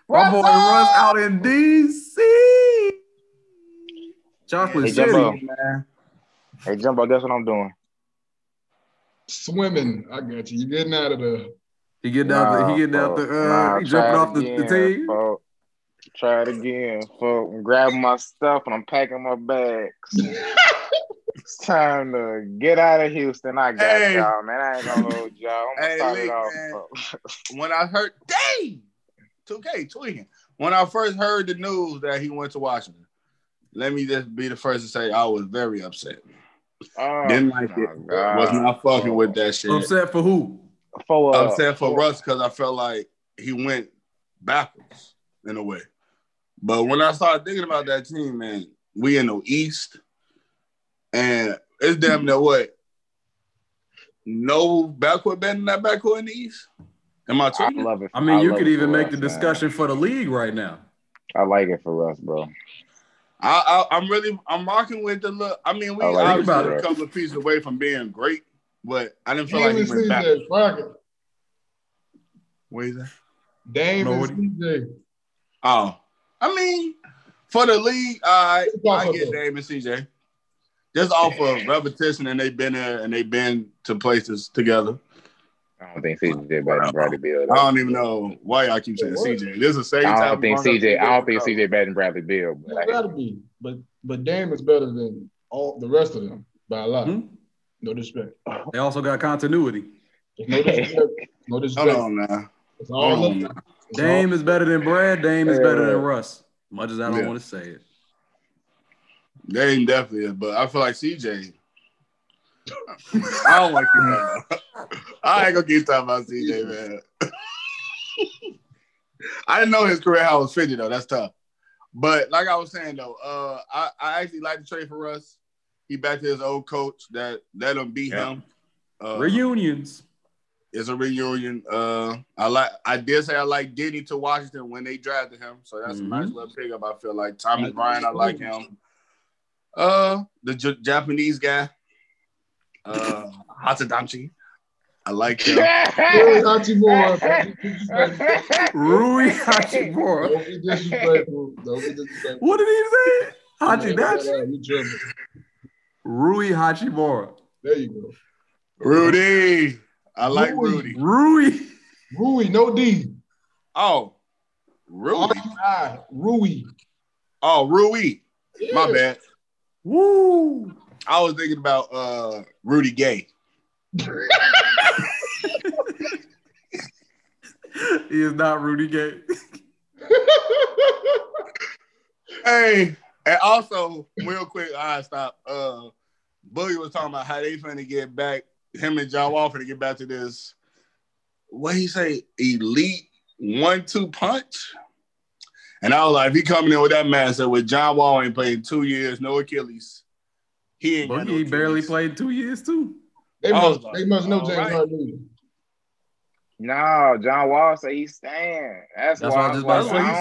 My boy Russ out in DC. Chocolate City. Jumbo, guess what I'm doing? Swimming. I got you. You're getting out of there. He getting out the, he getting out the, he jumping off the team. Fuck. Try it again, fuck. I'm grabbing my stuff and I'm packing my bags. It's time to get out of Houston. I got y'all, man. I ain't gonna hold y'all. I'm gonna start it off. When I heard, dang, 2K tweaking. When I first heard the news that he went to Washington, let me just be the first to say I was very upset. Oh, didn't like it. God. Was not fucking with that shit. Upset for who? For upset for Russ because I felt like he went backwards in a way. But when I started thinking about that team, man, we in the East. And it's damn near what? No backcourt better than that backcourt in the East? Am I tweeting? I love it. I mean, you could even make the discussion for the league right now. I like it for us, bro. I'm rocking with the look. I mean, we obviously a couple of pieces away from being great, but I didn't feel like he went back. What is that? Dame and CJ. Oh. I mean, for the league, I get Dame and CJ. Just off of repetition, and they've been there and they've been to places together. I don't think CJ better than Bradley Beal. I don't even know why y'all keep saying CJ. This is the same time. I don't think CJ better than Bradley Beal. But gotta be. But Dame is better than all the rest of them by a lot. Mm-hmm. No disrespect. They also got continuity. No disrespect. No disrespect. Hold on now. It's all up. Dame is better than Brad. Dame is better than Russ. Much as I don't want to say it. Dame definitely is, but I feel like CJ. I don't like him. I ain't gonna keep talking about CJ, man. I didn't know his career high was 50 though. That's tough. But like I was saying though, I actually like the trade for Russ. He back to his old coach that let him beat him. Reunions. It's a reunion. I did say I like Diddy to Washington when they drafted him, so that's a nice little pickup. I feel like Thomas Bryan, I like him. The Japanese guy, Hatsudanchi. I like him. Rui Hachimura. What did he say? Hatsudanchi? Rui Hachimura. There you go. Rudy. I like Rudy. Rui, no D. Oh. Rui. Yeah. My bad. Woo! I was thinking about Rudy Gay. He is not Rudy Gay. Hey, and also, real quick, stop. Boogie was talking about how they finna get back, him and John Wall finna get back to this, what he say, elite 1-2 punch? And I was like, if he coming in with that mindset, with John Wall ain't playing 2 years, no Achilles. He ain't got no Achilles. Barely played 2 years, too. They must know James Harden. No, John Wall said he's staying. That's why he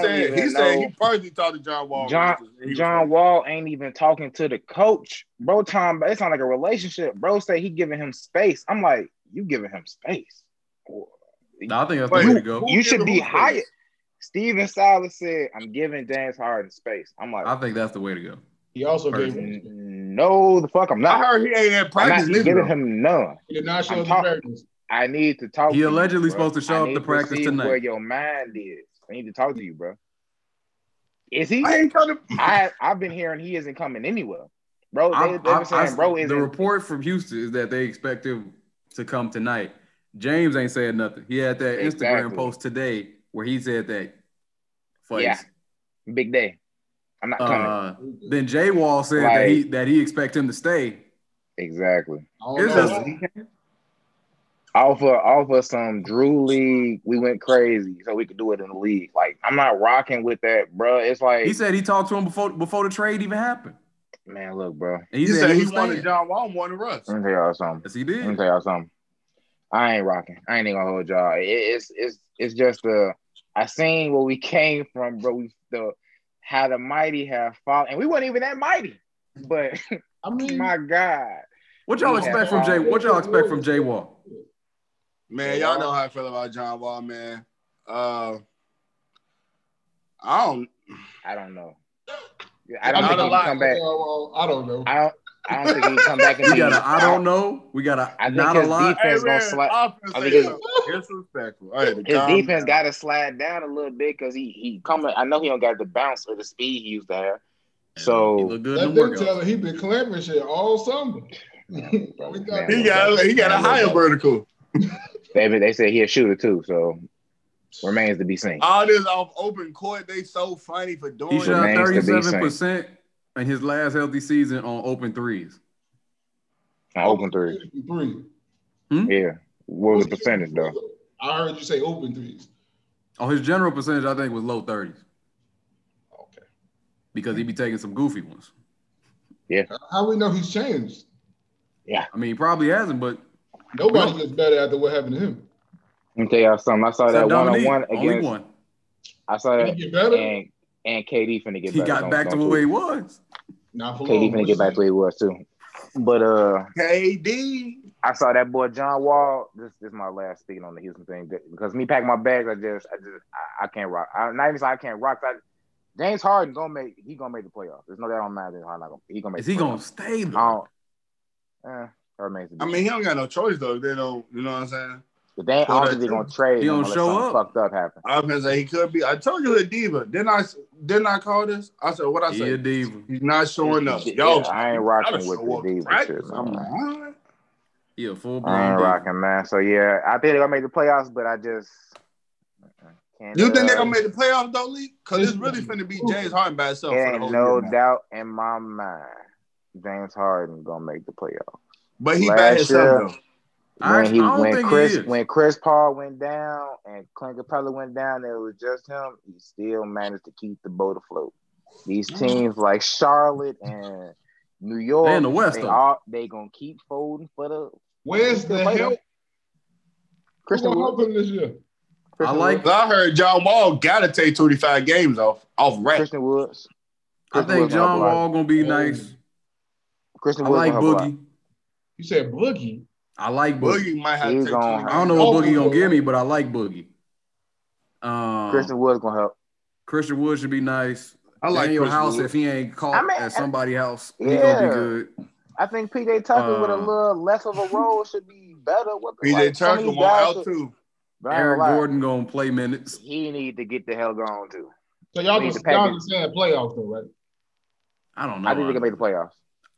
said. He said he personally talked to John Wall. John Wall ain't even talking to the coach. Bro, Tom, it's not like a relationship. Bro said he giving him space. I'm like, you giving him space? No, I think that's the way to go. You should be hired. Steven Silas said, "I'm giving James Harden space." I'm like, I think that's the way to go. He also gave him no, the fuck I'm not. I heard he ain't in practice. I'm not giving him none. He did not show up to practice. I need to talk. He to allegedly you, supposed to show up to practice see tonight. Where your mind is? I need to talk to you, bro. Is he? I ain't coming. I've been hearing he isn't coming anywhere, bro. The report from Houston is that they expect him to come tonight. James ain't saying nothing. He had that Instagram post today. Where he said that, big day. I'm not coming. Then Jay Wall said that he expects him to stay. Exactly. Offer some Drew League. We went crazy so we could do it in the league. Like I'm not rocking with that, bro. It's like he said he talked to him before the trade even happened. Man, look, bro. And he said he wanted John Wall, wanted Russ. Let me tell y'all something. Yes, he did. Let me tell y'all something. I ain't rocking. I ain't even gonna hold y'all. It's just I seen where we came from, bro. How the mighty have fallen, and we weren't even that mighty. But I mean, my God, what y'all expect from Jay Wall? Man, y'all know how I feel about John Wall, man. I don't know. I don't think he can come back. I don't know. I don't, I don't think he can come back. We got a I don't know. We got a not a lot. Hey, man, slide. I think his defense got to slide down a little bit because he coming. I know he don't got the bounce or the speed he used to have. So he look good in the he been clamming shit all summer. He got a higher vertical. They said he a shooter too, so remains to be seen. All this off open court, they so funny for doing. He shot 37% in his last healthy season on open threes. Open threes. Hmm? Yeah. What was the percentage though? I heard you say open threes. Oh, his general percentage I think was low 30s. Okay. Because he be taking some goofy ones. Yeah. How we know he's changed? Yeah. I mean, he probably hasn't, but nobody gets better after what happened to him. Let me tell y'all something. I saw that one-on-one against. One. I saw that. And KD finna get better. He got back to where he was. Not for KD finna get back to where he was too. But KD. I saw that boy John Wall. This is my last speaking on the Houston thing because me packing my bags. I can't rock. I'm not even saying I can't rock. James Harden gonna make the playoffs. There's no doubt on that. Is he gonna stay though? I mean, he don't got no choice though. They don't, you know what I'm saying? But they ain't obviously gonna trade. He don't show up. Fucked up happen. I was gonna say he could be. I told you a diva. Didn't I call this? I said what I said. He a diva. He's not showing up. Yo, yeah, I ain't rocking with the diva. Right? Shit, man. Like, he a full blown. I ain't rocking, man. So yeah, I think they're gonna make the playoffs, but I just can't. You think they're gonna make the playoffs though, Lee? Because it's really finna be James Harden by himself. For the whole year, doubt in my mind, James Harden gonna make the playoffs. But he by himself though. When Chris Paul went down and Clint Capella went down, it was just him. He still managed to keep the boat afloat. These teams like Charlotte and New York, and the West, they gonna keep folding for the. Where's the help? Christian Wood this year. I heard John Wall gotta take 25 games off rap. Christian Woods. I think John Wall gonna be nice. Christian Woods. I like Boogie. You said Boogie. I like Boogie. Might have to I don't know what Boogie gonna give me, but I like Boogie. Christian Wood's gonna help. Christian Wood should be nice. I like Daniel House if he ain't caught at somebody's house. Yeah. He gonna be good. I think PJ Tucker with a little less of a role should be better. PJ Tucker won't out too. Aaron Gordon gonna play minutes. He need to get the hell gone too. So y'all just saying playoffs though, right? I don't know. I think they can make the playoffs.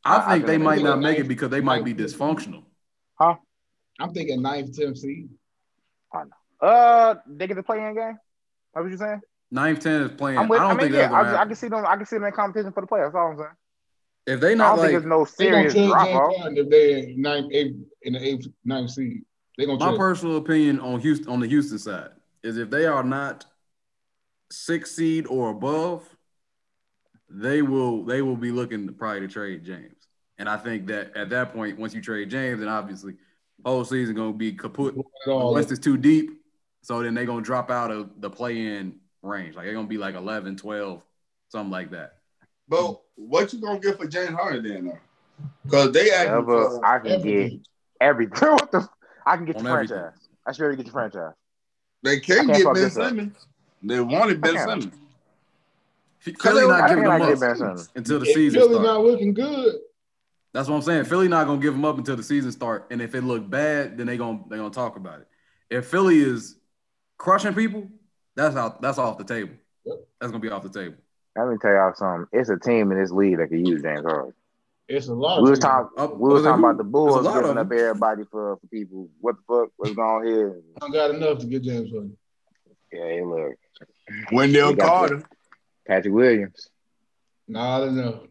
I think they might not make it because they might be dysfunctional. Huh? I'm thinking 9th, 10th seed. I know. They get the play-in game. What was you saying? 9th, 10th is playing. I can see them. I can see them in competition for the playoffs. That's all I'm saying. If they not, I don't think there's no serious drop off. If they're in the 8th, 9th seed, they gonna. My personal opinion on the Houston side is if they are not 6th seed or above, they will be looking to trade James. And I think that at that point, once you trade James, then obviously whole season going to be kaput. The West is too deep, so then they're going to drop out of the play-in range. Like, they're going to be like 11, 12, something like that. But what you going to get for James Harden then, though? Because they actually – I can get everything. I can get the franchise. I should really get the franchise. They can't get Ben Simmons. They wanted Ben Simmons. Philly not giving them up until the season starts. Philly not looking good. That's what I'm saying. Philly not gonna give them up until the season start, and if it look bad, then they gonna talk about it. If Philly is crushing people, that's off the table. Yep. That's gonna be off the table. Let me tell y'all something. It's a team in this league that can use James Harden. It's a lot. We were talking about the Bulls giving up everybody for people. What the fuck was going on here? I don't got enough to get James Harden. Yeah, hey, look. Wendell Carter, Patrick Williams. Nah, I don't know.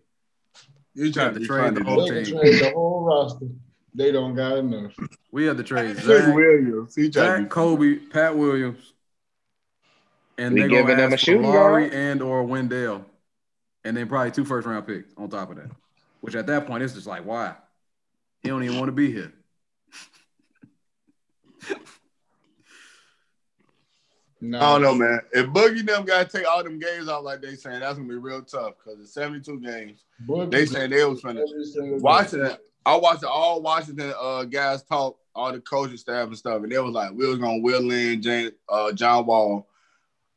You trying to trade the whole team. Trade the whole roster. They don't got enough. We have to trade Zach Williams, Zach Kobe, Pat Williams, and they're giving them a shooting guard and or Wendell, and then probably 2 first-round picks on top of that. Which at that point it's just like, why? He don't even want to be here. No. I don't know, man. If Boogie them got to take all them games out like they saying, that's going to be real tough because it's 72 games. Boogie, they saying they was trying to watch it. I watched all Washington guys talk, all the coaching staff and stuff, and they was like, we was going to wheel in John Wall,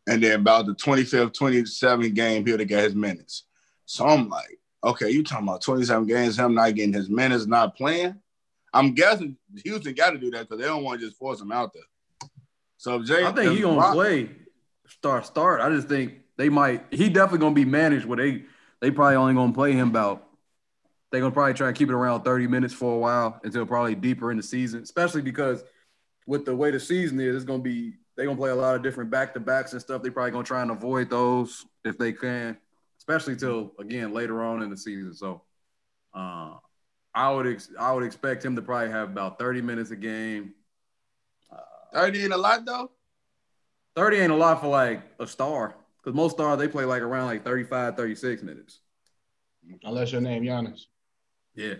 and then about the 25th, 27th game, he'll get his minutes. So I'm like, Okay, you talking about 27 games, him not getting his minutes, not playing. I'm guessing Houston got to do that because they don't want to just force him out there. So Jay, I think he's going to play start. I just think they might – he definitely going to be managed where they probably only going to play him about – they're going to probably try and keep it around 30 minutes for a while until probably deeper in the season, especially because with the way the season is, it's going to be – they're going to play a lot of different back-to-backs and stuff. They're probably going to try and avoid those if they can, especially till, again, later on in the season. So I would expect him to probably have about 30 minutes a game. 30 ain't a lot, though? 30 ain't a lot for, like, a star. Because most stars, they play, like, around, like, 35, 36 minutes. Unless your name Giannis. Yeah.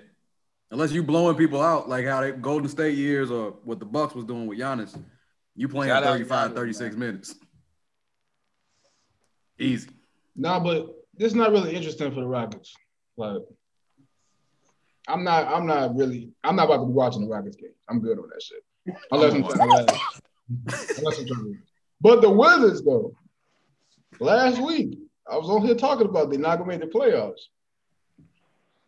Unless you blowing people out, like how they Golden State years or what the Bucks was doing with Giannis. You playing 35, 36 minutes. Easy. Nah, but this is not really interesting for the Rockets. Like, I'm not about to be watching the Rockets game. I'm good on that shit. Unless I'm trying to win. But the Wizards, though, last week, I was on here talking about they're not going to make the playoffs.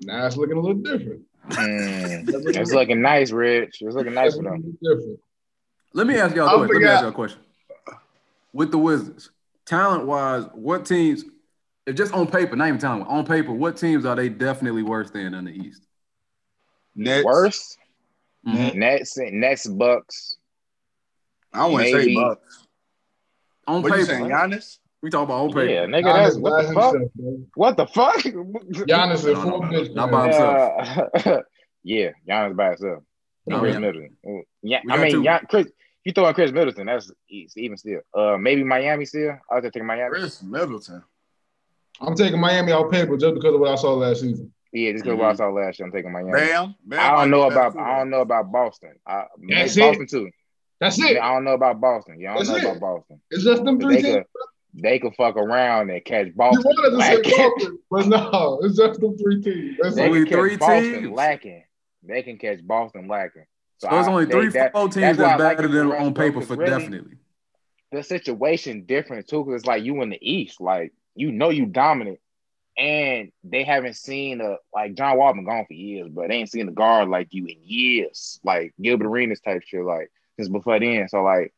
Now it's looking a little different. It's looking nice, Rich. It's looking nice for them. Different. Let me ask y'all a question. With the Wizards, talent-wise, what teams, if just on paper, not even talent, on paper, what teams are they definitely worse than in the East? Nets. Worse? Mm-hmm. Nets, Bucks. I wouldn't say Bucks. On paper. You saying, Giannis? We talking about on paper. Yeah, nigga, that's what the fuck? What the fuck? Giannis is full bitch. Not by himself. Yeah, Giannis by himself. Middleton. Yeah, I mean, Chris. You throw in Chris Middleton, that's even still. Maybe Miami still. I was just taking Miami. Chris Middleton. I'm taking Miami off paper just because of what I saw last season. Yeah, just because of what I saw last year. I'm taking Miami. Bam I don't know about Boston. That's Boston it. Too. That's it. I don't know about Boston. You don't know about Boston. It's just them three teams. They could fuck around and catch Boston. You wanted to say Boston, but no, it's just them three teams. That's only three teams lacking. They can catch Boston lacking. So there's only 3-4 teams that's better than on paper for really, definitely. The situation different, too, because it's like you in the East. Like, you dominant. And they haven't seen like, John Wall been gone for years, but they ain't seen a guard like you in years. Like, Gilbert Arenas type shit, like, since before then. So, like,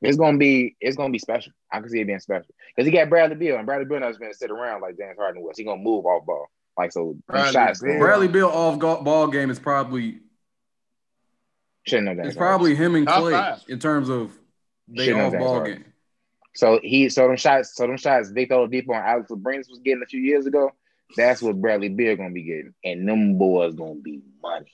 it's gonna be special. I can see it being special. Because he got Bradley Beal, and Bradley Beal not just gonna sit around like James Harden was. He's gonna move off ball. Like, so Bradley Beal off ball game is probably him and Clay in terms of they off ball game. So them shots Victor Oladipo and Alex Labrinas was getting a few years ago. That's what Bradley Beal gonna be getting, and them boys gonna be money.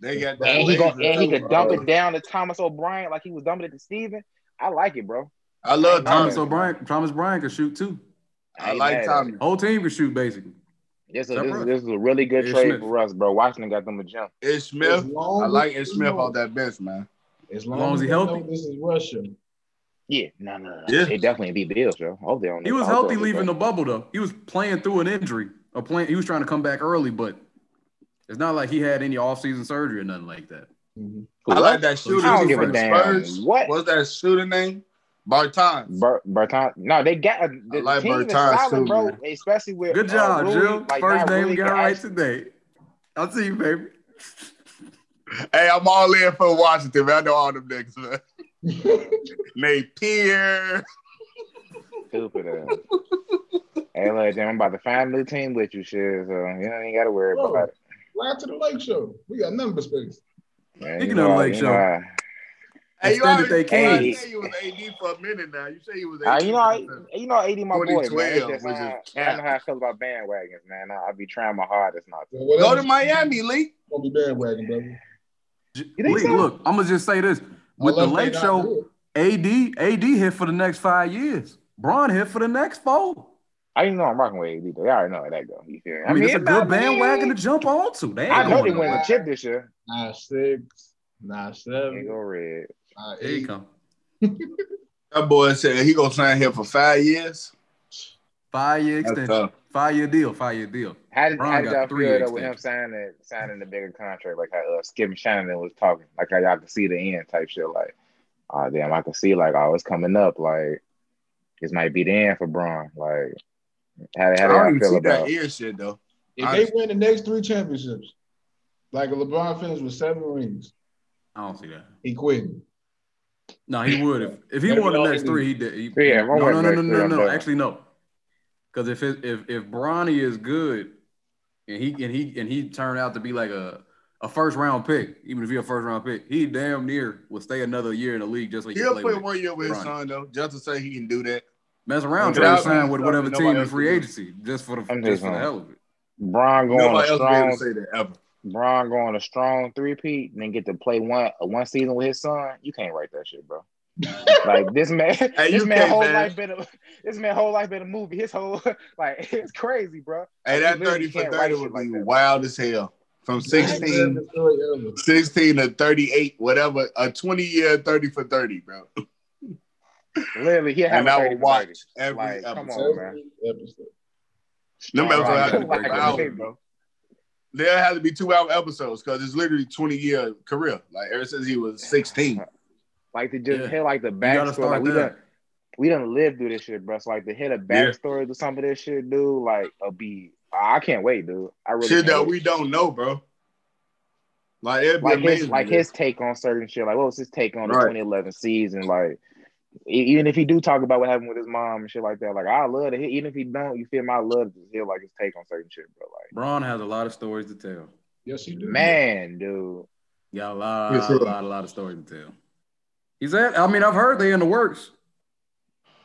They got that, and he could dump it down to Thomas O'Brien like he was dumping it to Steven. I like it, bro. I love Thomas O'Brien. Thomas Bryant can shoot too. I like Thomas. Whole team can shoot basically. This is a really good trade for us, bro. Washington got them a jump. Ish Smith. I like Ish Smith off that bench, man. As long as he's healthy. This is Russia. Yeah, no. Yeah. It definitely be Bills, bro. He was healthy leaving the bubble, though. He was playing through an injury. He was trying to come back early, but it's not like he had any offseason surgery or nothing like that. Mm-hmm. I like that shooter. I don't give a damn. What was that shooter name? Bertans. Bertans. No, they got the like team solid, too, bro. Man. Especially with good job, Jill. Like, first name really got right today. I'll see you, baby. Hey, I'm all in for Washington, man. I know all them niggas, man. Napier. Stupid ass. Hey, look, Jim, I'm about to find a new team with you, shit. So you ain't got to worry about it. Live to the Lake Show. We got number space. Speaking of the Lake Show. Hey, you say you was AD for a minute now. You say you was AD. You know AD my boy, man. Just, I know how I feel about bandwagons, man. I'll be trying my hardest not to. Go to Miami, Lee. Don't be bandwagon, brother. Lee, so? Look, I'm going to just say this. With the Lake Show, AD hit for the next 5 years. Bron hit for the next 4. I didn't know I'm rocking with AD, though. I already know how that go. You feel me? I mean, it's a good bandwagon to jump onto. I know they win a chip this year. 9-6, 9-7. Go red. Here you come. That boy said he gonna sign here for 5 years. 5 year extension. 5 year deal. 5 year deal. How did y'all feel though with him signing the bigger contract? Like how Skip Shannon was talking, like how y'all could see the end type shit. Like, oh damn, I can see like it's coming up. Like this might be the end for Bron. Like How do I don't even see that ear shit though. If they win the next three championships, like a LeBron finished with 7 rings, I don't see that. He quit. No, he would if he won the next three. He did. No. Actually, no. Because if Bronny is good, and he turned out to be like a first round pick, even if he's a first round pick, he damn near will stay another year in the league just like he'll play 1 year with his son though, just to say he can do that. Mess around, try to sign with whatever team in free agency, just for the hell of it. Bron going a strong 3-peat and then get to play one season with his son. You can't write that shit, bro. Like this man, hey, this man's whole life been a movie. His whole like it's crazy, bro. Hey, that 30 for 30 would be wild as hell. From 16 to 38, whatever, a 20-year 30 for 30, bro. Literally, he had. And I would watch every episode. Come on, man. Them episodes have to be 2 hours, bro. There had to be 2-hour episodes because it's literally 20-year career. Like ever since he was 16. Like to just hit like the backstory. Like, we done live through this shit, bro. So like to hit a backstory to some of this shit, dude. Like I can't wait, dude. I really shit that we don't know, bro. Like it'd be amazing, his take on certain shit. Like what was his take on the 2011 season? Like even if he do talk about what happened with his mom and shit like that, like I love it. Even if he don't, you feel my love to hear like his take on certain shit, bro. Like Bron has a lot of stories to tell. Yes, he do. Man, dude, got a lot of stories to tell. He said, I mean, I've heard they in the works.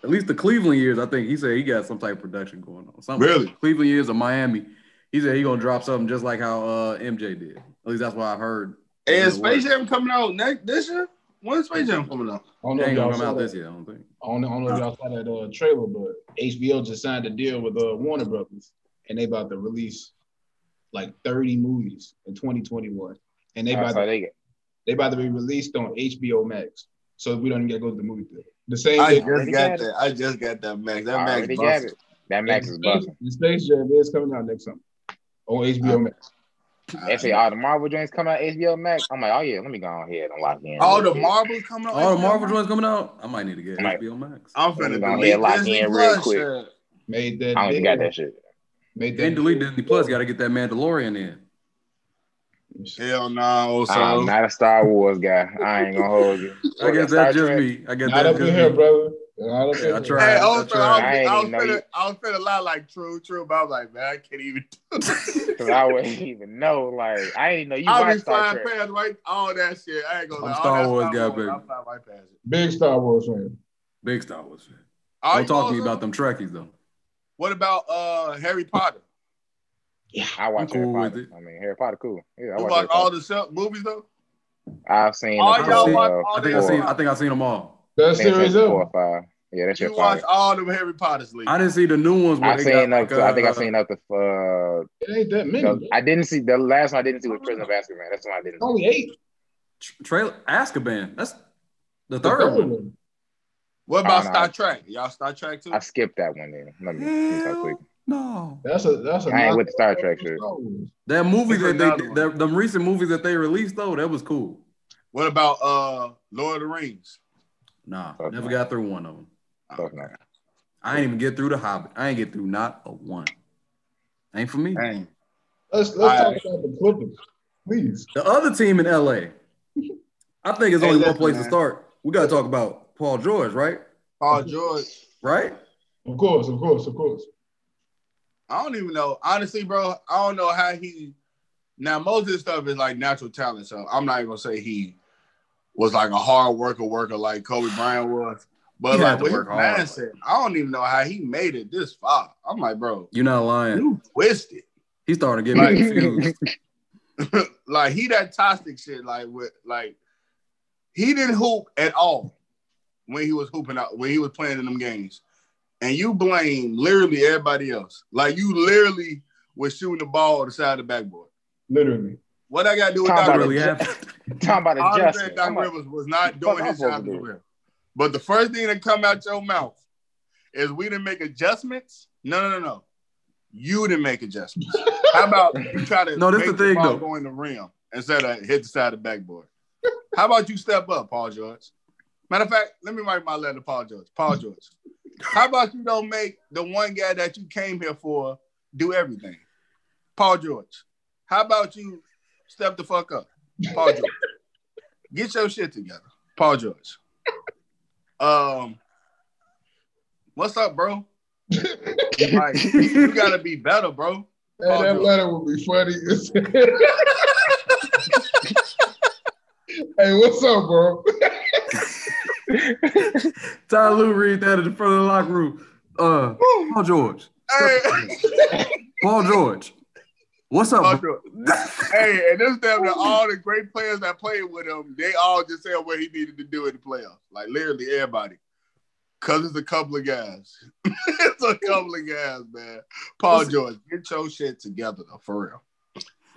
At least the Cleveland years, I think he said he got some type of production going on. Something really? Cleveland years or Miami. He said he gonna drop something just like how MJ did. At least that's what I've heard. And Space Jam coming out this year? When is Space Jam coming out? I don't know if y'all come out this year, I don't think. I don't know if y'all saw that trailer, but HBO just signed a deal with Warner Brothers, and they about to release like 30 movies in 2021. And they about to be released on HBO Max. So we don't even gotta go to the movie theater. The same. I just got that Max. That Max is busted. That Max is busted. The Space Jam is coming out next summer on HBO Max. They say all the Marvel joints coming out HBO Max. I'm like, oh yeah, let me go on ahead and lock in. All the Marvels coming out. All the Marvel joints coming out. I might need to get HBO Max. I'm finna go lock in real quick. Made that. I don't even got that shit. Made that. Then delete Disney Plus. Got to get that Mandalorian in. Hell no! I'm not a Star Wars guy. I ain't gonna hold you. I guess that's just me. I guess not that's up just here, me, brother. I tried. Hey, I was feeling a lot like true, but I was like, man, I can't even. Because I wouldn't even know. Like I didn't know you watched Star Trek. Past, right? All that shit. I ain't gonna. I'm Star Wars guy, baby. Right past it. Big Star Wars fan. Don't talk to me about them Trekkies though. What about Harry Potter? Yeah, I watch Harry Potter. I mean, Harry Potter, cool. Yeah, I watch all the movies though. I've seen. I think I've seen them all. That series up. 4 or 5. Yeah, that's your watch all them Harry Potter's. League. I didn't see the new ones. I think I've seen up to. It ain't that many. I didn't see the last one. I didn't see was Prison of Azkaban. That's one I didn't. Only 8. Trailer Azkaban. That's the third one. What about Star Trek? Y'all Star Trek too? I skipped that one. Then let me talk quick. No, that's a. I ain't with the Star Trek shit. That movie the recent movies that they released though, that was cool. What about Lord of the Rings? Nah, Fuck never got through one of them. I ain't even get through the Hobbit. I ain't get through not a one. Ain't for me. Dang. Let's talk about the Clippers, please. The other team in LA. I think it's only one place to start. We got to talk about Paul George, right? Paul George, right? Of course. I don't even know. Honestly, bro, I don't know how he – now, most of this stuff is, like, natural talent, so I'm not even going to say he was, like, a hard worker like Kobe Bryant was. But, like, with his mindset, I don't even know how he made it this far. I'm like, bro. You're not lying. You twisted. He started getting like, confused. Like, he that toxic shit, like, with, like, he didn't hoop at all when he was hooping out, when he was playing in them games. And you blame literally everybody else. Like, you literally was shooting the ball on the side of the backboard. Literally. What I got to do with Doc Rivers? Talking about adjustment. Doc Rivers was not doing his job in the rim. But the first thing that come out your mouth is we didn't make adjustments. No. You didn't make adjustments. How about you try to make the ball go in the rim instead of hit the side of the backboard? How about you step up, Paul George? Matter of fact, let me write my letter to Paul George. How about you don't make the one guy that you came here for do everything? Paul George. How about you step the fuck up? Paul George. Get your shit together. Paul George. What's up, bro? Like, you gotta be better, bro. Hey, that letter would be funny. Hey, what's up, bro? Ty Lue read that in the front of the locker room. Paul George. Hey. Paul George. What's up, George? Hey, and this damn all the great players that played with him, they all just said what he needed to do in the playoffs. Like, literally everybody. Because it's a couple of guys. It's a couple of guys, man. Paul George, get your shit together, though, for real.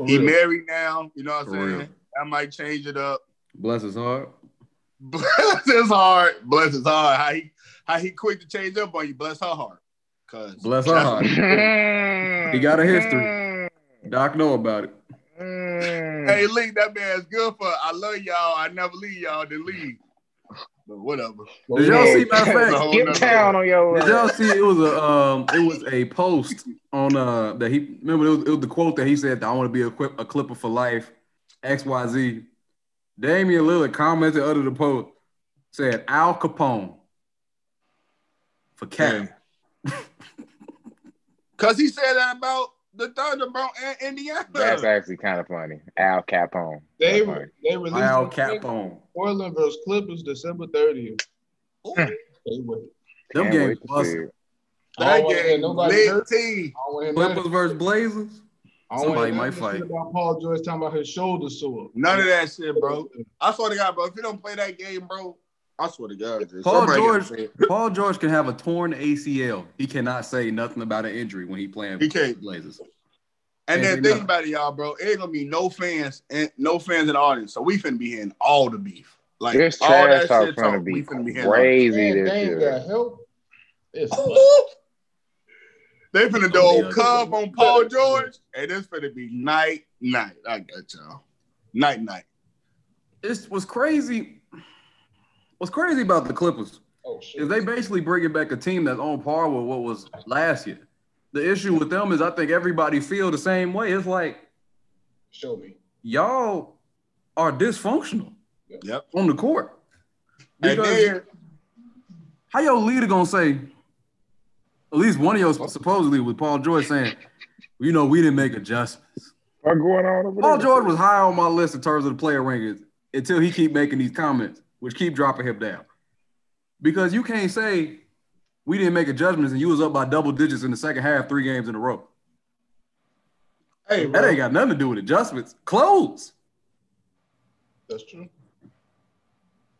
He married now. You know what I'm saying? Real. I might change it up. Bless his heart. Bless his heart. Bless his heart. How he quick to change up on you. Bless her heart. Bless her heart. He got a history. Doc know about it. Hey, Link, that man's good for it. I love y'all. I never leave y'all. Then leave. But whatever. Did y'all see my face? Get down on your. Did y'all see it was a post on that he remember it was the quote that he said that I want to be a Clipper for life. XYZ. Damian Lillard commented under the post, said Al Capone for Cat. Because he said that about the Thunder, bro, and Indiana. That's actually kind of funny. Al Capone. They released Al Capone. Portland versus Clippers December 30th. Them games busted. That game, nobody hurt. Clippers versus Blazers. Somebody might fight. About Paul George talking about his shoulder sore. None of that shit, bro. I swear to God, bro. If you don't play that game, bro, I swear to God. Paul George can have a torn ACL. He cannot say nothing about an injury when he playing Blazers. And then think about it, y'all, bro. It ain't gonna be no fans in the audience. So we finna be hearing all the beef. Like this all that shit talk. We finna be hearing crazy. They got help. They finna do old Cub on Paul George, and it's finna be night. I got y'all. Night. This was crazy. What's crazy about the Clippers is they basically bringing back a team that's on par with what was last year. The issue with them is I think everybody feel the same way. It's like, show me. Y'all are dysfunctional on the court. Because how your leader gonna say? At least one of y'all supposedly with Paul George saying, you know, we didn't make adjustments. What's going on over there? Paul George was high on my list in terms of the player rankings until he keep making these comments, which keep dropping him down. Because you can't say we didn't make adjustments and you was up by double digits in the second half 3 games in a row. Hey, bro. That ain't got nothing to do with adjustments. Close. That's true.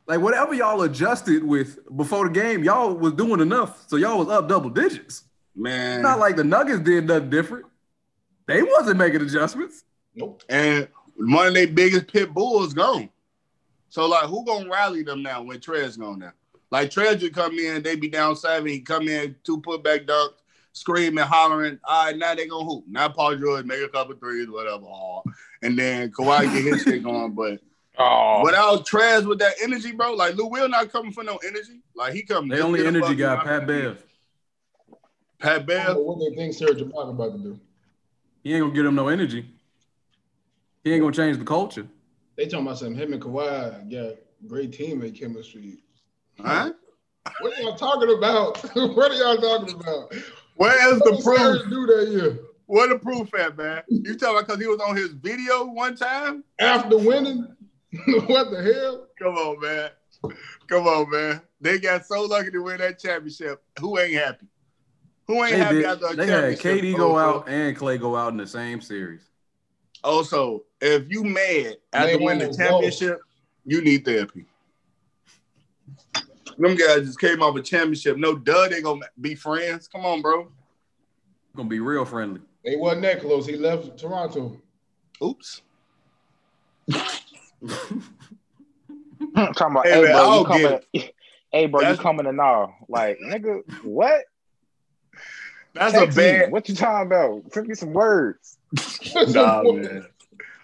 Like, whatever y'all adjusted with before the game, y'all was doing enough, so y'all was up double digits. Man. It's not like the Nuggets did nothing different. They wasn't making adjustments. Nope. And one of their biggest pit bulls gone. So, like, who gonna rally them now when Trez gone now? Like, Trez would come in, they be down 7, he come in, 2 putback dunks, screaming, hollering, all right, now they gonna hoop. Now Paul George make a couple threes, whatever. And then Kawhi get his shit going, but... Oh. Without Trez with that energy, bro, like Lou Will not coming for no energy. Like he coming. They only energy guy, Pat Bev. Pat Bev. I don't know what they think Serge Ibaka about to do? He ain't gonna give him no energy. He ain't gonna change the culture. They talking about something. Him and Kawhi got great teammate chemistry. Huh? What are y'all talking about? What are y'all talking about? Where's the proof? Do that year. Where the proof at, man? You talking about because he was on his video one time after winning? What the hell? Come on, man. They got so lucky to win that championship. Who ain't happy? After a championship? They had KD go out and Clay go out in the same series. Also, if you mad after winning the championship, you need therapy. Them guys just came off a championship. No duh, they gonna be friends. Come on, bro. Gonna be real friendly. They wasn't that close. He left Toronto. Oops. I'm talking about, you coming to now? Like, nigga, what? That's a bad. What you talking about? Send me some words. Nah, man.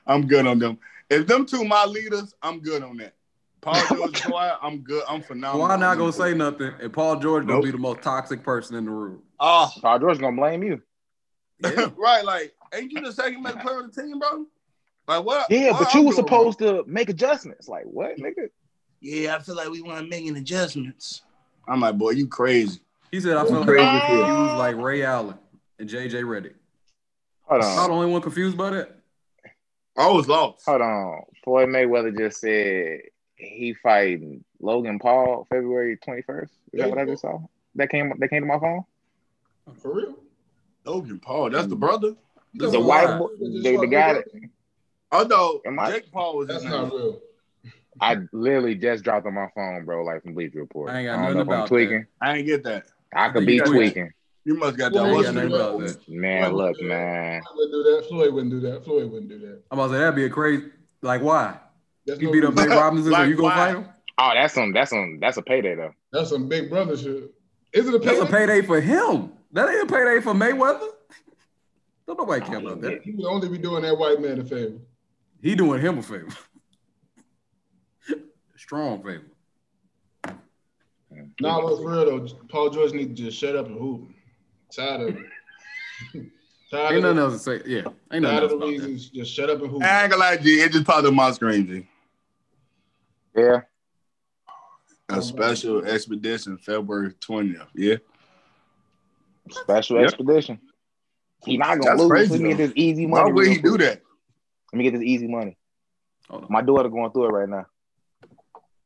I'm good on them. If them two my leaders, I'm good on that. Paul George quiet, I'm good. I'm phenomenal. Why not gonna say nothing? And Paul George gonna be the most toxic person in the room. Paul George gonna blame you. Yeah. Right, like, ain't you the second best player on the team, bro? Like, what? Yeah, but you were supposed to make adjustments. Like, what, nigga? Yeah, I feel like we want to make adjustments. I'm like, boy, you crazy. He said, I feel crazy. He was like Ray Allen and J.J. Reddick. Hold on. I'm not the only one confused by that. I was lost. Hold on. Floyd Mayweather just said he fighting Logan Paul February 21st. Is that what I just saw? That came to my phone? For real? Logan Paul, that's the brother. That's the white boy. The guy that... Oh, no. Jake Paul was... That's not real. I literally just dropped on my phone, bro, like from Bleacher Report. I ain't got nothing about tweaking. I ain't get that. I could be tweaking. You must got that. Man, look, man. Floyd wouldn't do that. I'm about to say, that'd be a crazy. Like, why? You beat up Big Robinson, like, you gonna fight him? Oh, that's a payday though. That's some Big Brother shit. Is it a payday? That's a payday for him. That ain't a payday for Mayweather. Don't nobody care about that. He would only be doing that white man a favor. He doing him a favor. Strong favor. No, but for real though, Paul George need to just shut up and hoop. Tired of it. Ain't nothing else to say. Yeah, ain't nothing else about that. Just shut up and hoop. I ain't gonna lie, G. It just popped up my screen, G. Yeah. A special expedition, February 20th. Yeah. Special expedition. He's not gonna lose. Let me get this easy money. Why would he do that? Let me get this easy money. My daughter going through it right now.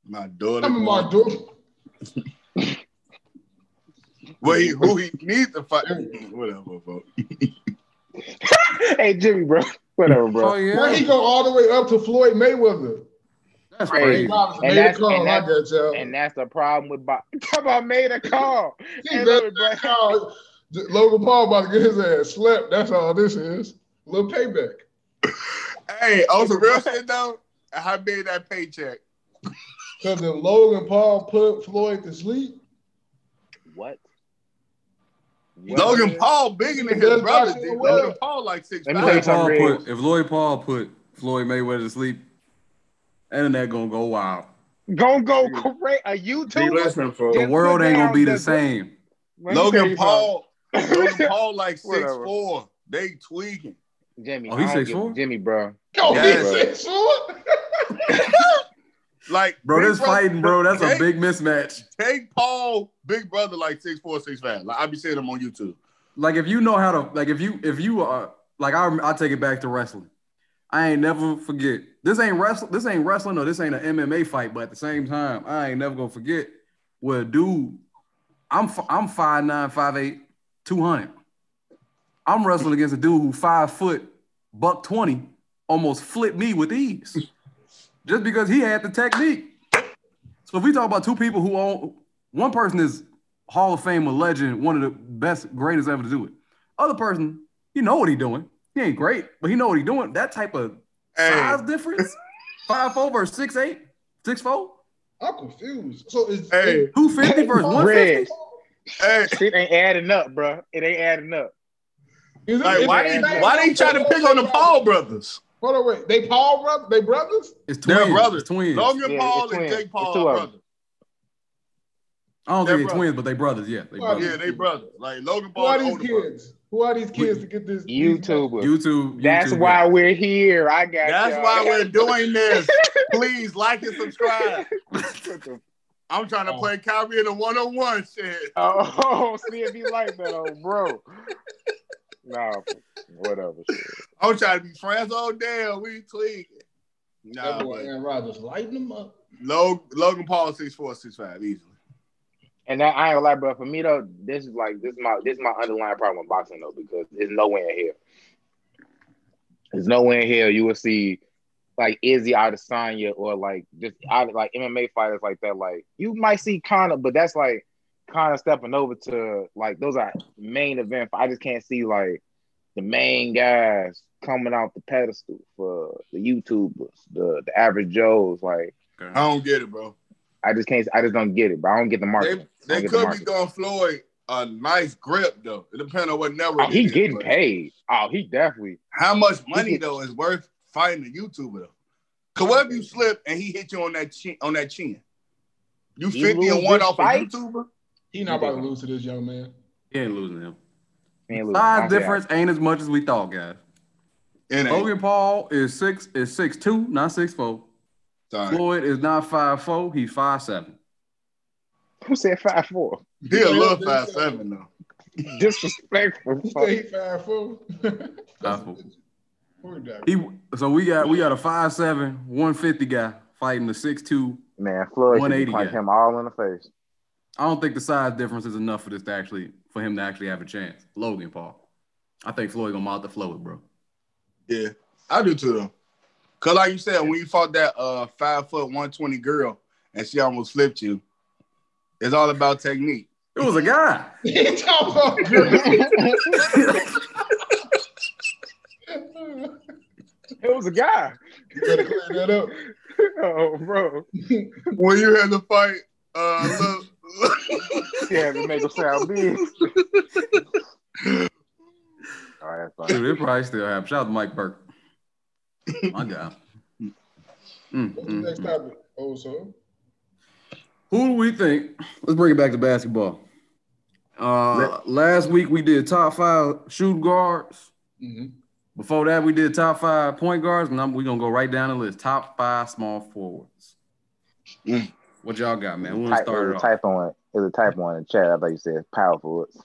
My daughter. Wait, who he needs to fight? Whatever, bro. Hey, Jimmy, bro. Whatever, bro. Oh, yeah. Why he go all the way up to Floyd Mayweather? That's crazy. And that's the problem with Bob. Come on, made a call. Call. Logan Paul about to get his ass slapped. That's all this is. A little payback. Hey, on some real shit, though, how big that paycheck? Because if Logan Paul put Floyd to sleep. What? Logan Paul bigger than his brother. Logan Paul like 6'5". If Logan Paul put Floyd Mayweather to sleep, internet gonna go wild. Gonna go crazy. A YouTuber. The world ain't gonna be the same. Logan Paul like 6'4". They tweaking. Jimmy. Oh, he's 6'4". Jimmy, bro. Oh, he's 6'4". Like, bro, this fighting, bro, that's a big mismatch. Take Paul, Big Brother, like 6'4", 6'5". Like, I be seeing him on YouTube. Like, if you know how to, like, if you are, like, I'll take it back to wrestling. I ain't never forget. This ain't wrestling, or this ain't an MMA fight, but at the same time, I ain't never gonna forget where, dude, I'm 5'9", 5'8", 200. I'm wrestling against a dude who 5 foot, $120, almost flipped me with ease. Just because he had the technique. So if we talk about two people who own, one person is Hall of Fame, a legend, one of the best, greatest ever to do it. Other person, he know what he doing. He ain't great, but he know what he doing. That type of size difference, 5'4" versus 6'8", 6'4". I'm confused. So is 250 versus 150? Hey. It ain't adding up, bro. It ain't adding up. Like, why they trying to pick on the Paul brothers? Hold on, wait. They Paul brothers? They brothers? It's twins. They're brothers. It's twins. Logan Paul and Jake Paul are brothers. I don't think they're twins, but they brothers, yeah. They brothers. Like, Logan Paul. Who are these kids to get this? YouTuber. YouTube. That's why we're here. I got you. That's why we're doing this. Please like and subscribe. I'm trying to play Kyrie in the 101 shit. Oh, see if you like that, old bro. Nah, whatever. Shit. I'm trying to be friends all day. We tweaking. Nah, that boy Aaron Rodgers lighting him up. Logan Paul 6'4", 6'5", easily. And that, I ain't gonna lie, bro. For me though, this is my underlying problem with boxing though, because there's nowhere in here. You will see like Izzy Adesanya or like just like MMA fighters like that. Like you might see Conor, but that's like. Kind of stepping over to like those are main event. I just can't see like the main guys coming off the pedestal for the YouTubers, the average Joes. Like I don't get it, bro. I just don't get it, bro. I don't get the market. They could be going Floyd a nice grip though. It depends on what network. He getting paid. Oh, he definitely. How much money though is worth fighting a YouTuber though? Because what if you slip and he hit you on that chin? You 50-1 off a YouTuber? He not about to lose to this young man. He ain't losing him. Size difference ain't as much as we thought, guys. Logan Paul is 6'2", not 6'4". Floyd is not 5'4", he's 5'7". Who said 5'4"? He a little 5'7", though. Disrespectful. He said he's 5'4". 5'4". So we got a 5'7", 150 guy fighting the 6'2", 180 guy. Him all in the face. I don't think the size difference is enough for this to actually for him to actually have a chance. Logan Paul, I think Floyd gonna mouth the flow it, bro. Yeah, I do too. Though. Cause like you said, when you fought that 5 foot 120 girl and she almost flipped you, it's all about technique. It was a guy. It was a guy. You better clear that up. Oh, bro. When you had the fight, yeah, to make them sound big. All right, that's fine. They probably still have. Shout out to Mike Burke. My God. What's the next topic? Also, who do we think? Let's bring it back to basketball. Last week we did top 5 shooting guards. Mm-hmm. Before that, we did top 5 point guards, and we're going to go right down the list. Top 5 small forwards. Mm. What y'all got, man? We want to start it off. There's a type one in the chat. I thought you said power forwards.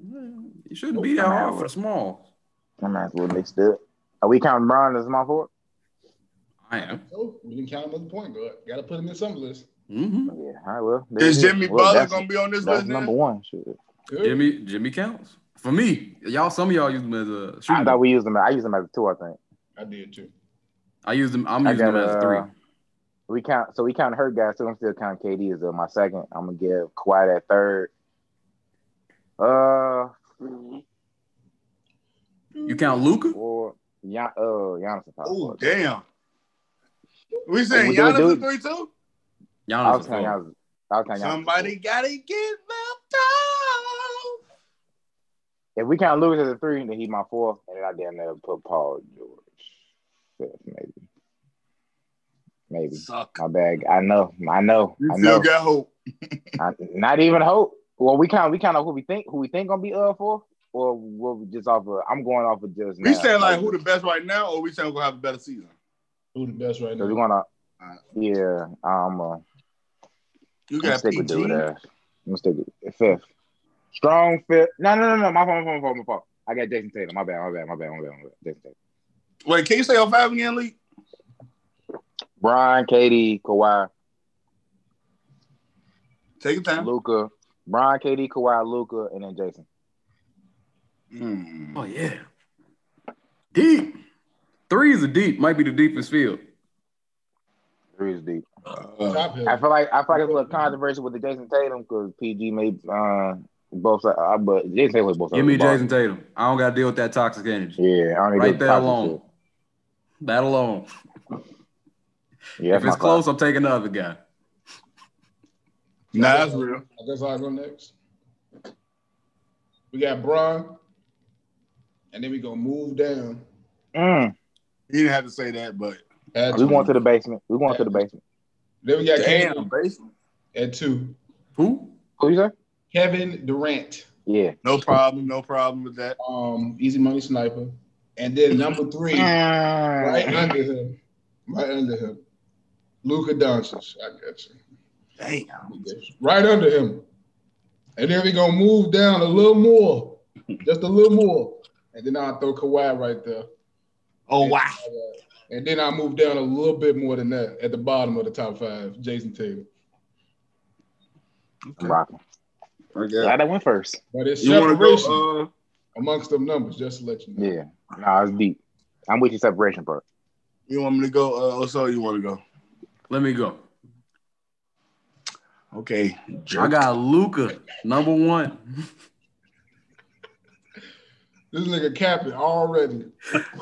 You shouldn't be that hard for small. I might as well mix it up. Are we counting Brown as a small forward? I am. No, we didn't count him as a point guard. Got to put him in some list. Mm-hmm. Yeah, all right, well. Is Jimmy Butler going to be on this list? Number one. Sure. Jimmy counts. For me, some of y'all use them as a shooter. I thought we used them. I used them as a 2, I think. I did too. I'm using them as a 3. We count her guys, so I'm still counting KD as my second. I'm gonna give Kawhi that 3rd. You count Luka? Or Giannis. Oh damn. We saying Giannis a 3 too? Giannis. Somebody gotta give them time. If we count Lewis as a 3, then he's my 4th, and then I damn near put Paul George 5th, maybe. Suck. My bad. I know. You still got hope. Not even hope. Well, we count who we think gonna be 4th, or we'll just I'm going off of just. We saying like who the best right now, or we saying we're gonna have a better season. Who the best right now? We're gonna. Yeah. You got stick with dude. I'm gonna stick with 5th. Strong fit. No. My fault. I got Jason Tatum. My bad. Jason Tatum. Wait, can you say 5 again, Lee? Brian, KD, Kawhi. Take your time. Luka. Brian, KD, Kawhi, Luka, and then Jason. Mm. Oh, yeah. Deep. 3 is a deep. Might be the deepest field. 3 is deep. I feel like it's a little controversial with the Jason Tatum because PG made both sides, but Jason Tatum was both sides. Give me Jason Tatum. I don't got to deal with that toxic energy. Yeah, I don't right there alone. Shit. That alone. Yeah, if it's close, I'm taking the other guy. Nah, that's real. I guess I'll go next. We got Bron, and then we gonna move down. You didn't have to say that, but we going to the basement. Then we got Kevin basement at 2. Who? Who you say? Kevin Durant. Yeah. No problem with that. Easy money sniper. And then number 3, right under him, Luka Doncic. I got you. Damn. Right under him. And then we gonna move down a little more, just a little more, and then I'll throw Kawhi right there. Oh and, wow! And then I move down a little bit more than that at the bottom of the top 5, Jason Tatum. Okay. Rocking. Glad I went first. But it's separation amongst them numbers, just to let you know. Yeah, it's deep. I'm with your separation part. You want me to go? Also, you want to go? Let me go. Okay. Jerk. I got Luka, number 1. This nigga capping already.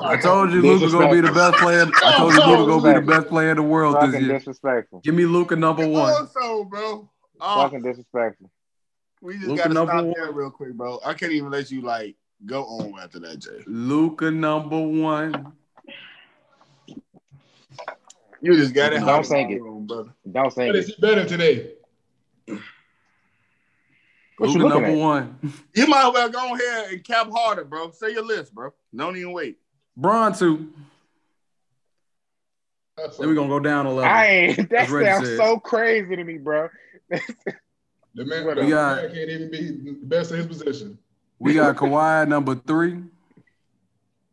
I told you Luka's gonna be the best player. I told you Luka's gonna be the best player in the world this year. Disrespectful. Give me Luka number 1. Also, bro. Fucking disrespectful. We just gotta stop there real quick, bro. I can't even let you go on after that, Jay. Luka number 1. You just got it. Don't sing it. Room, brother. Don't sing it. Is he better today? What you looking at? One. You might as well go ahead and cap harder, bro. Say your list, bro. Don't even wait. Bron 2. Then we're going to go down a level. That sounds so crazy to me, bro. The man can't even be the best in his position. We got Kawhi number 3.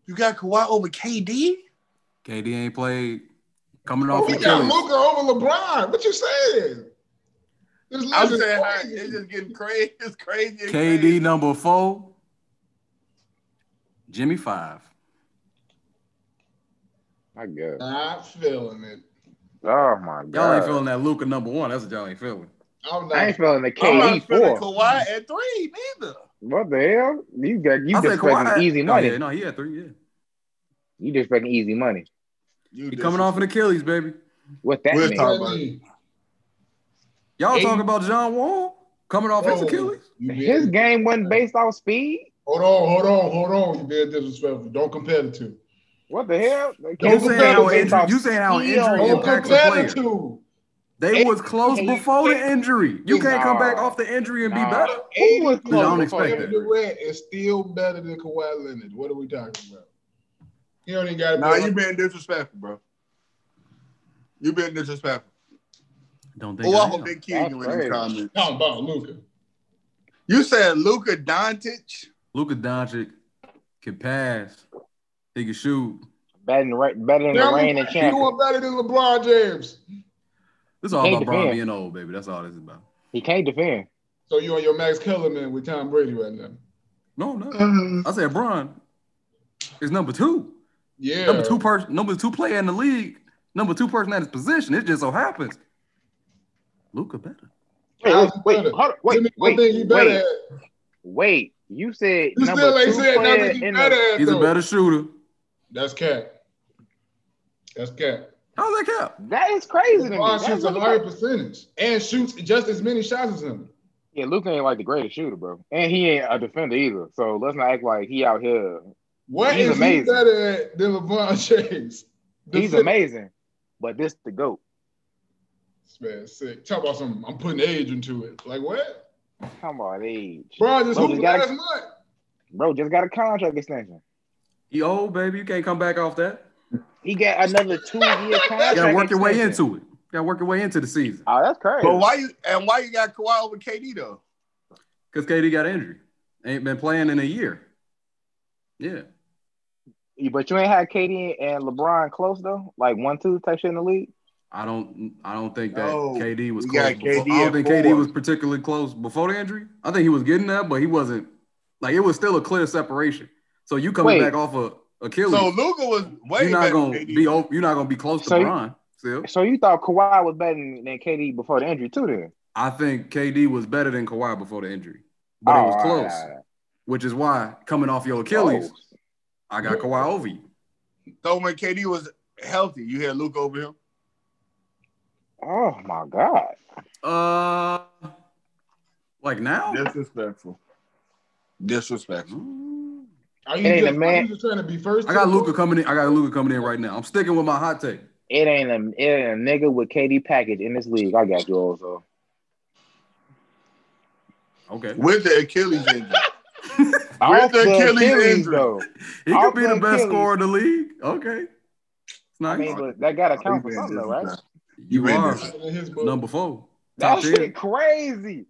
You got Kawhi over KD? KD ain't played. Coming off the got Luka over LeBron. What you saying? I'm saying it's just getting crazy. It's crazy. KD crazy. Number 4. Jimmy 5. My God. I'm feeling it. Oh, my God. Y'all ain't feeling that Luka number 1. That's what y'all ain't feeling. I ain't feeling the KD 4. I'm not feeling Kawhi at 3 neither. What the hell? You just expecting easy money. Oh, yeah. No, he had 3, yeah. You just expecting easy money. You coming off an Achilles, baby. What that mean? Y'all talking about John Wall coming off his Achilles? His game wasn't based off speed. Hold on. You being disrespectful. Don't compare the two. What the hell? You saying how injury impacts a player. They was close before the injury. You can't come back off the injury and be better. Who was close? I don't expect that. Durant is still better than Kawhi Leonard. What are we talking about? You don't even got to you being disrespectful, bro. You being disrespectful. Don't think I hope they kill you in these comments. Talking about Luka. You said Luka Doncic? Luka Doncic can pass. He can shoot. Better than the rain and champion. You are better than LeBron James. This is all about Bron being old, baby. That's all this is about. He can't defend. So you on your Max Kellerman with Tom Brady right now? No. I said Bron is number 2. Yeah. Number two player in the league. Number 2 person at his position. It just so happens. Luka better. Wait. You said you number still 2 said player in the. He's a better shooter. That's cap. How's that cap? That is crazy to me. Shoots a higher percentage and shoots just as many shots as him. Yeah, Luka ain't like the greatest shooter, bro. And he ain't a defender either. So let's not act like he out here. What is he better at than LeBron James? He's amazing, but this the GOAT. This man's sick. Talk about something. I'm putting age into it. Like what? Come on, age. Bro, just hooped last month. Bro, just got a contract extension. He old, baby. You can't come back off that. He got another 2-year contract. You gotta work your way into it. The season. Oh, that's crazy. But why you got Kawhi over KD though? Because KD got injury. Ain't been playing in a year. Yeah. But you ain't had KD and LeBron close though, like 1-2 type shit in the league. I don't think that KD was close. KD I don't think 4. KD was particularly close before the injury. I think he was getting there, but he wasn't. Like it was still a clear separation. So you coming back off of Achilles. So Luka was way better than KD. You're not gonna be close to LeBron. Still. So you thought Kawhi was better than KD before the injury too? Then I think KD was better than Kawhi before the injury, but it was close, which is why coming off your Achilles. I got Kawhi over you. So when KD was healthy, you had Luka over him? Oh, my God. Like now? Disrespectful. Are you just trying to be first? I got Luka coming in right now. I'm sticking with my hot take. It ain't a nigga with KD package in this league. I got you also. Okay. With the Achilles injury. With the Achilles injury, though. He could be the best scorer in the league. Okay. It's not but that got to count for something, though, right? You are number 4. That shit crazy.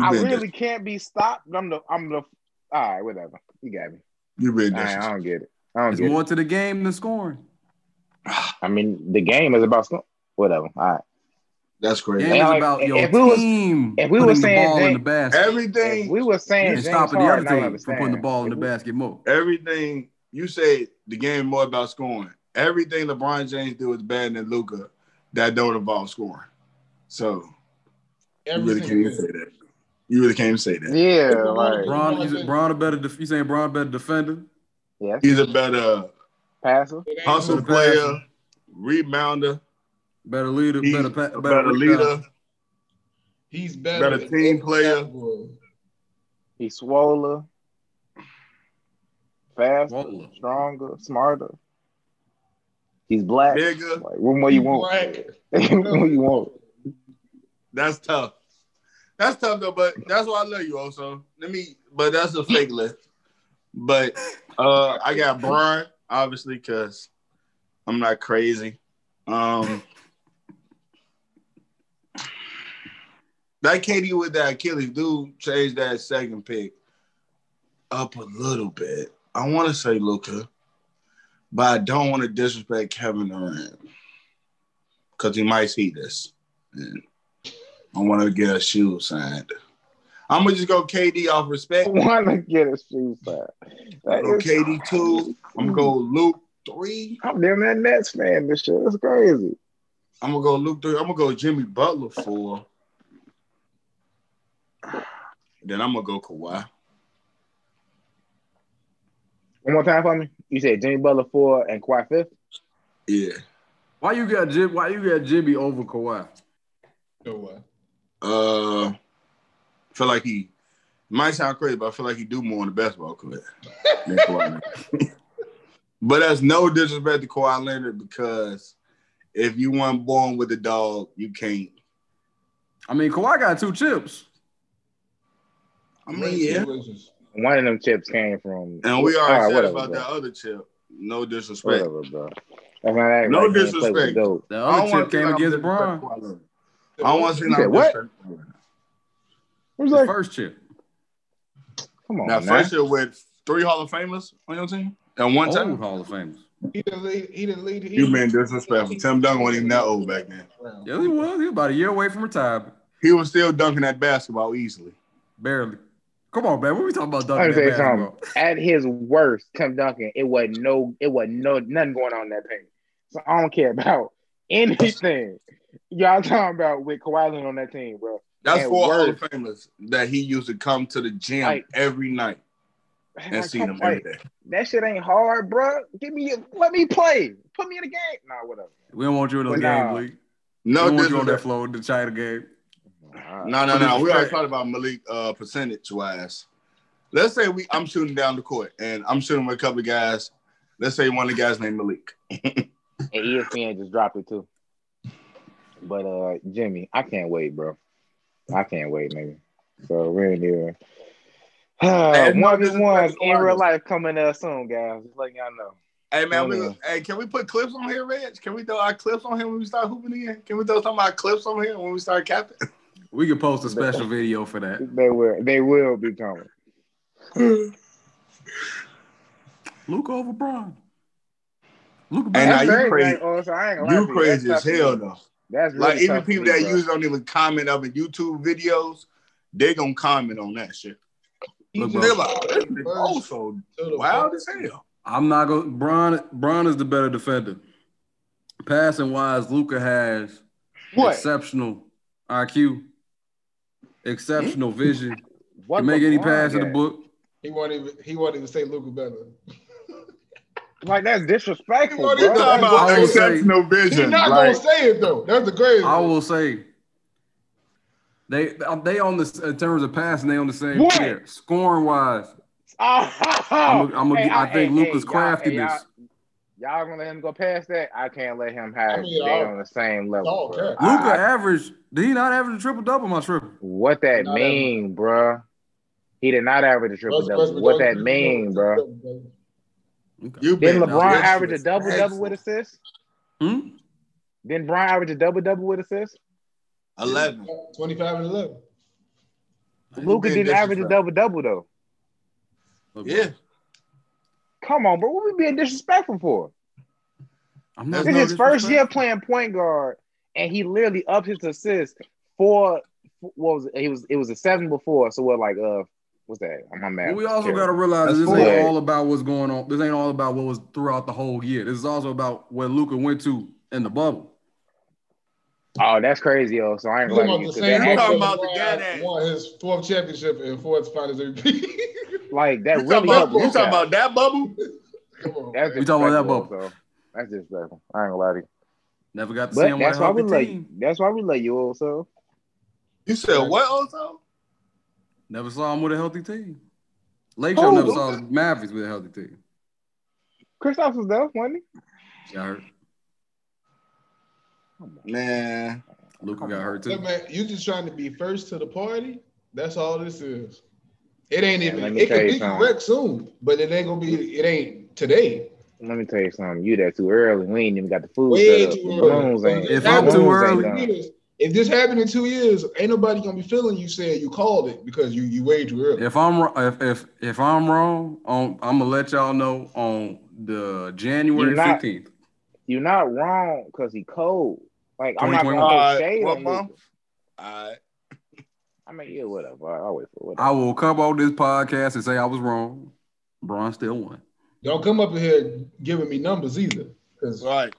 I really can't be stopped. All right, whatever. You got me. You read this. I don't get it. It's more to the game than scoring. I mean, the game is about scoring. Whatever. All right. That's crazy. It's about your team putting the ball in the basket. Everything we were saying, and stopping the other team from putting the ball in the basket more. Everything you say, the game more about scoring. Everything LeBron James do is better than Luka that don't involve scoring. So you really can't say that. Yeah, like Bron a better. You saying Bron better defender? Yeah, he's a better passer, hustle player, rebounder. Better leader, better leader. He's better team player. He's swoller, faster, stronger, smarter. He's black. Nigga. Like, what more you want? What more you want? That's tough. That's tough though, but that's why I love you also. But that's a fake list. But I got Brian, obviously, because I'm not crazy. That KD with that Achilles dude changed that second pick up a little bit. I want to say Luka, but I don't want to disrespect Kevin Durant because he might see this. And I want to get a shoe signed. I'm going to just go KD off respect. I want to get a shoe signed. Like, go KD 2. I'm going to go Luke 3. I'm damn that Nets fan this year. That's crazy. I'm going to go Luke 3. I'm going to go Jimmy Butler 4. Then I'm going to go Kawhi. One more time for me. You said Jimmy Butler 4 and Kawhi 5th? Yeah. Why you got Jimmy over Kawhi? Kawhi. Feel like he might sound crazy, but I feel like he do more on the basketball court than Kawhi Leonard. But that's no disrespect to Kawhi Leonard because if you weren't born with a dog, you can't. I mean, Kawhi got 2 chips. I mean, yeah. One of them chips came from. And we are excited about that other chip. No disrespect. Whatever, bro. No disrespect. The other chip came against Bron. I don't want to see that. What? Who's that? First chip. Come on. Now, first year with 3 Hall of Famers on your team and 1 time Hall of Famers. He didn't lead. You been disrespectful. Tim Duncan wasn't even that old back then. Yeah, he was. He was about a year away from retirement. He was still dunking that basketball easily. Barely. Come on, man. What are we talking about dunking that basketball? At his worst, Tim Duncan, it wasn't nothing going on in that thing. So I don't care about anything. Y'all talking about with Kawhi Leonard on that team, bro. That's 4 Hall of Famers that he used to come to the gym every night and see them every day. That shit ain't hard, bro. Let me play. Put me in the game. Nah, whatever. We don't want you in the game, Malik. No, we don't want you on that floor in the China game. No. We already talked about Malik percentage-wise. Let's say I'm shooting down the court, and I'm shooting with a couple of guys. Let's say one of the guys named Malik. And ESPN just dropped it, too. But, Jimmy, I can't wait, bro. I can't wait, nigga. So we're in here. 1v1 in real life coming up soon, guys. Just letting y'all know. Hey man, can we put clips on here, Reg? Can we throw our clips on here when we start hooping again? Can we throw some of our clips on here when we start capping? We can post a special video for that. They will be coming. Luke over Bron. Luke over. And now you crazy. You crazy as hell though. That's really like even people that usually don't even comment up in YouTube videos, they gonna comment on that shit. They're like, also wild as hell. I'm not gonna. Bron is the better defender. Passing wise, Luka has exceptional IQ, exceptional vision. What can make any pass in the book. He won't even say Luka better. Like, that's disrespectful, bro. About exceptional vision. He's not going to say it, though. That's the crazy. I will say, they on this, in terms of passing, they on the same tier. Scoring-wise. I think Luka's craftiness. Y'all going to let him go past that? I can't let him have they on the same level. Luka did he not average a triple-double, my triple? What that mean, bro? He did not average a triple-double. What that mean, bro? Okay. Then LeBron average a double-double with assists? Then Bron average a double-double with assists? 11. 25 and 11. Luka didn't average a double-double, though. Okay. Yeah. Come on, bro. What we being disrespectful for? This is his first year playing point guard, and he literally upped his assists for what was it? It was a 7 before, so we're like what's that? I'm mad. Well, we also got to realize that this ain't all about what's going on. This ain't all about what was throughout the whole year. This is also about where Luka went to in the bubble. Oh, that's crazy, yo. So I ain't going to get to that. You're talking about the guy that won his 4th championship and 4th Finals MVP. Like, that really helped. You talking about that bubble? Come on. We talking about that bubble. So. That's just special. I ain't going to lie to you. Never got the same one. That's why we love you, also. You said what, also? Never saw him with a healthy team. Lake Show never saw the Mavericks with a healthy team. Kristaps was there, wasn't he? Yeah, I heard. Man, Luka got hurt too. Look, man, you just trying to be first to the party. That's all this is. It ain't even. It could be correct soon, but it ain't gonna be. It ain't today. Let me tell you something. You that too early. We ain't even got the food. Way too early. If I'm too early. If this happened in 2 years, ain't nobody gonna be feeling you saying you called it because you way too early. If I'm wrong, I'm gonna let y'all know on the January 15th. You're not wrong because he cold. Like I'm not gonna shade on you. I mean, yeah, whatever. I'll wait for whatever. I will come on this podcast and say I was wrong. Bron still won. Don't come up here giving me numbers either. Right.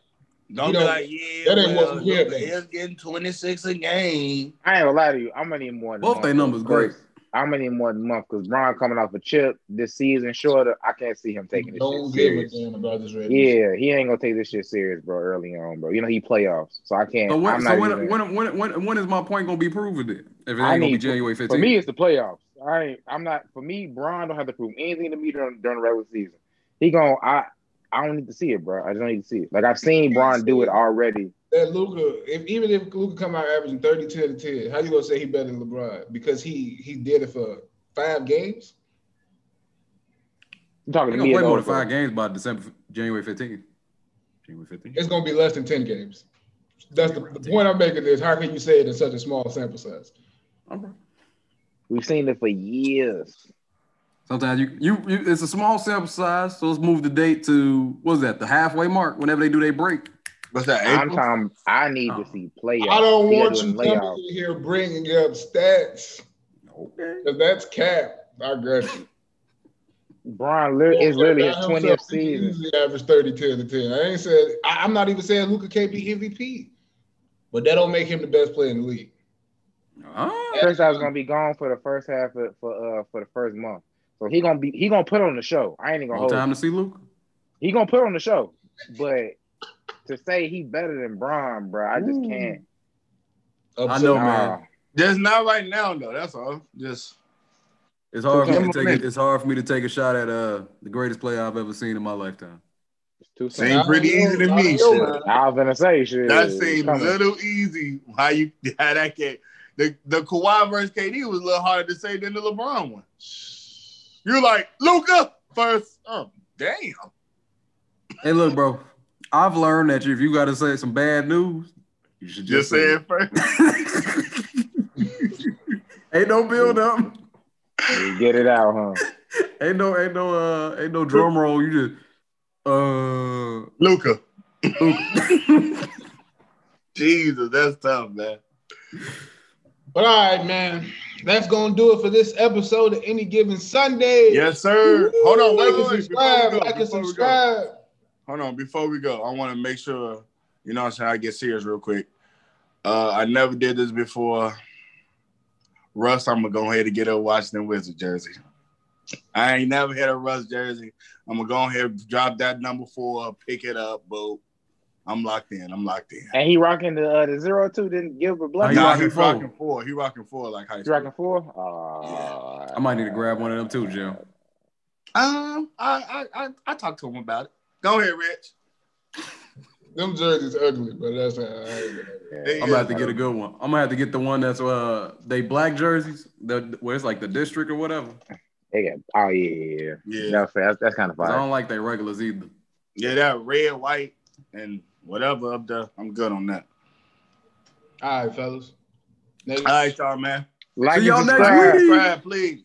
Don't be like, yeah, that ain't what we hear. He's getting 26 a game. I ain't gonna lie to you. I'm gonna need more than both their numbers great. I'm gonna need more than a month because Bron coming off a chip this season shorter. I can't see him taking this shit serious. Don't give a damn about this Ravens. Yeah, he ain't gonna take this shit serious, bro. Early on, bro. You know he playoffs, so I can't. So when is my point gonna be proven? Then if it ain't gonna be January 15th, for me it's the playoffs. I'm not. For me, Bron don't have to prove anything to me during the regular season. I don't need to see it, bro. I just don't need to see it. Like, I've seen Bron do it already. That Luka, even if Luka come out averaging 30, 10, 10, how you going to say he better than LeBron? Because he did it for 5 games? I'm talking to me. He's going to play more than 5 games by January 15th. It's going to be less than 10 games. That's the point I'm making is how can you say it in such a small sample size? Okay. We've seen it for years. Sometimes you it's a small sample size, so let's move the date to what's that? The halfway mark. Whenever they do their break, what's that? April? I need to see playoffs. I don't want you coming in here bringing up stats. Okay, because that's cap. I got you. Bron is really his 20th season. He average 30, 10 to 10. I ain't said. I'm not even saying Luka can't be MVP, but that don't make him the best player in the league. First, I was gonna be gone for the first half for the first month. So he gonna put on the show. I ain't even gonna hold time it. To see Luka. He gonna put on the show, but to say he better than Bron, bro, I just can't. I know, man. Just not right now, though. That's all. Just it's hard for me to take a shot at the greatest player I've ever seen in my lifetime. Seems pretty easy to me. I was gonna say shit. That seems a little easy. How that get the Kawhi versus KD was a little harder to say than the LeBron one. You're like, Luka first. Oh, damn. Hey, look, bro. I've learned that if you got to say some bad news, you should just say it first. Ain't no build up. You get it out, huh? Ain't no drum roll. You just, Luka. Jesus, that's tough, man. But all right, man. That's going to do it for this episode of Any Given Sunday. Yes, sir. Woo-hoo. Hold on. Like and subscribe. Hold on. Before we go, I want to make sure, you know what I'm saying, I get serious real quick. I never did this before. Russ, I'm going to go ahead and get a Washington Wizards jersey. I ain't never had a Russ jersey. I'm going to go ahead, drop that number 4, pick it up, boo. I'm locked in. And he rocking the 02, didn't give a black. Nah, he's rocking 4. He rocking 4 like high school. He's rocking 4? Yeah. I might need to grab one of them too, Jim. I talked to him about it. Go ahead, Rich. Them jerseys ugly, but that's I'm about to get a good one. I'm gonna have to get the one that's they black jerseys, where it's like the district or whatever. Yeah. That's kind of fire. I don't like their regulars either. Yeah, that red, white, and whatever up there, I'm good on that. All right, fellas. All right, y'all, man. Like, see y'all next week. Please.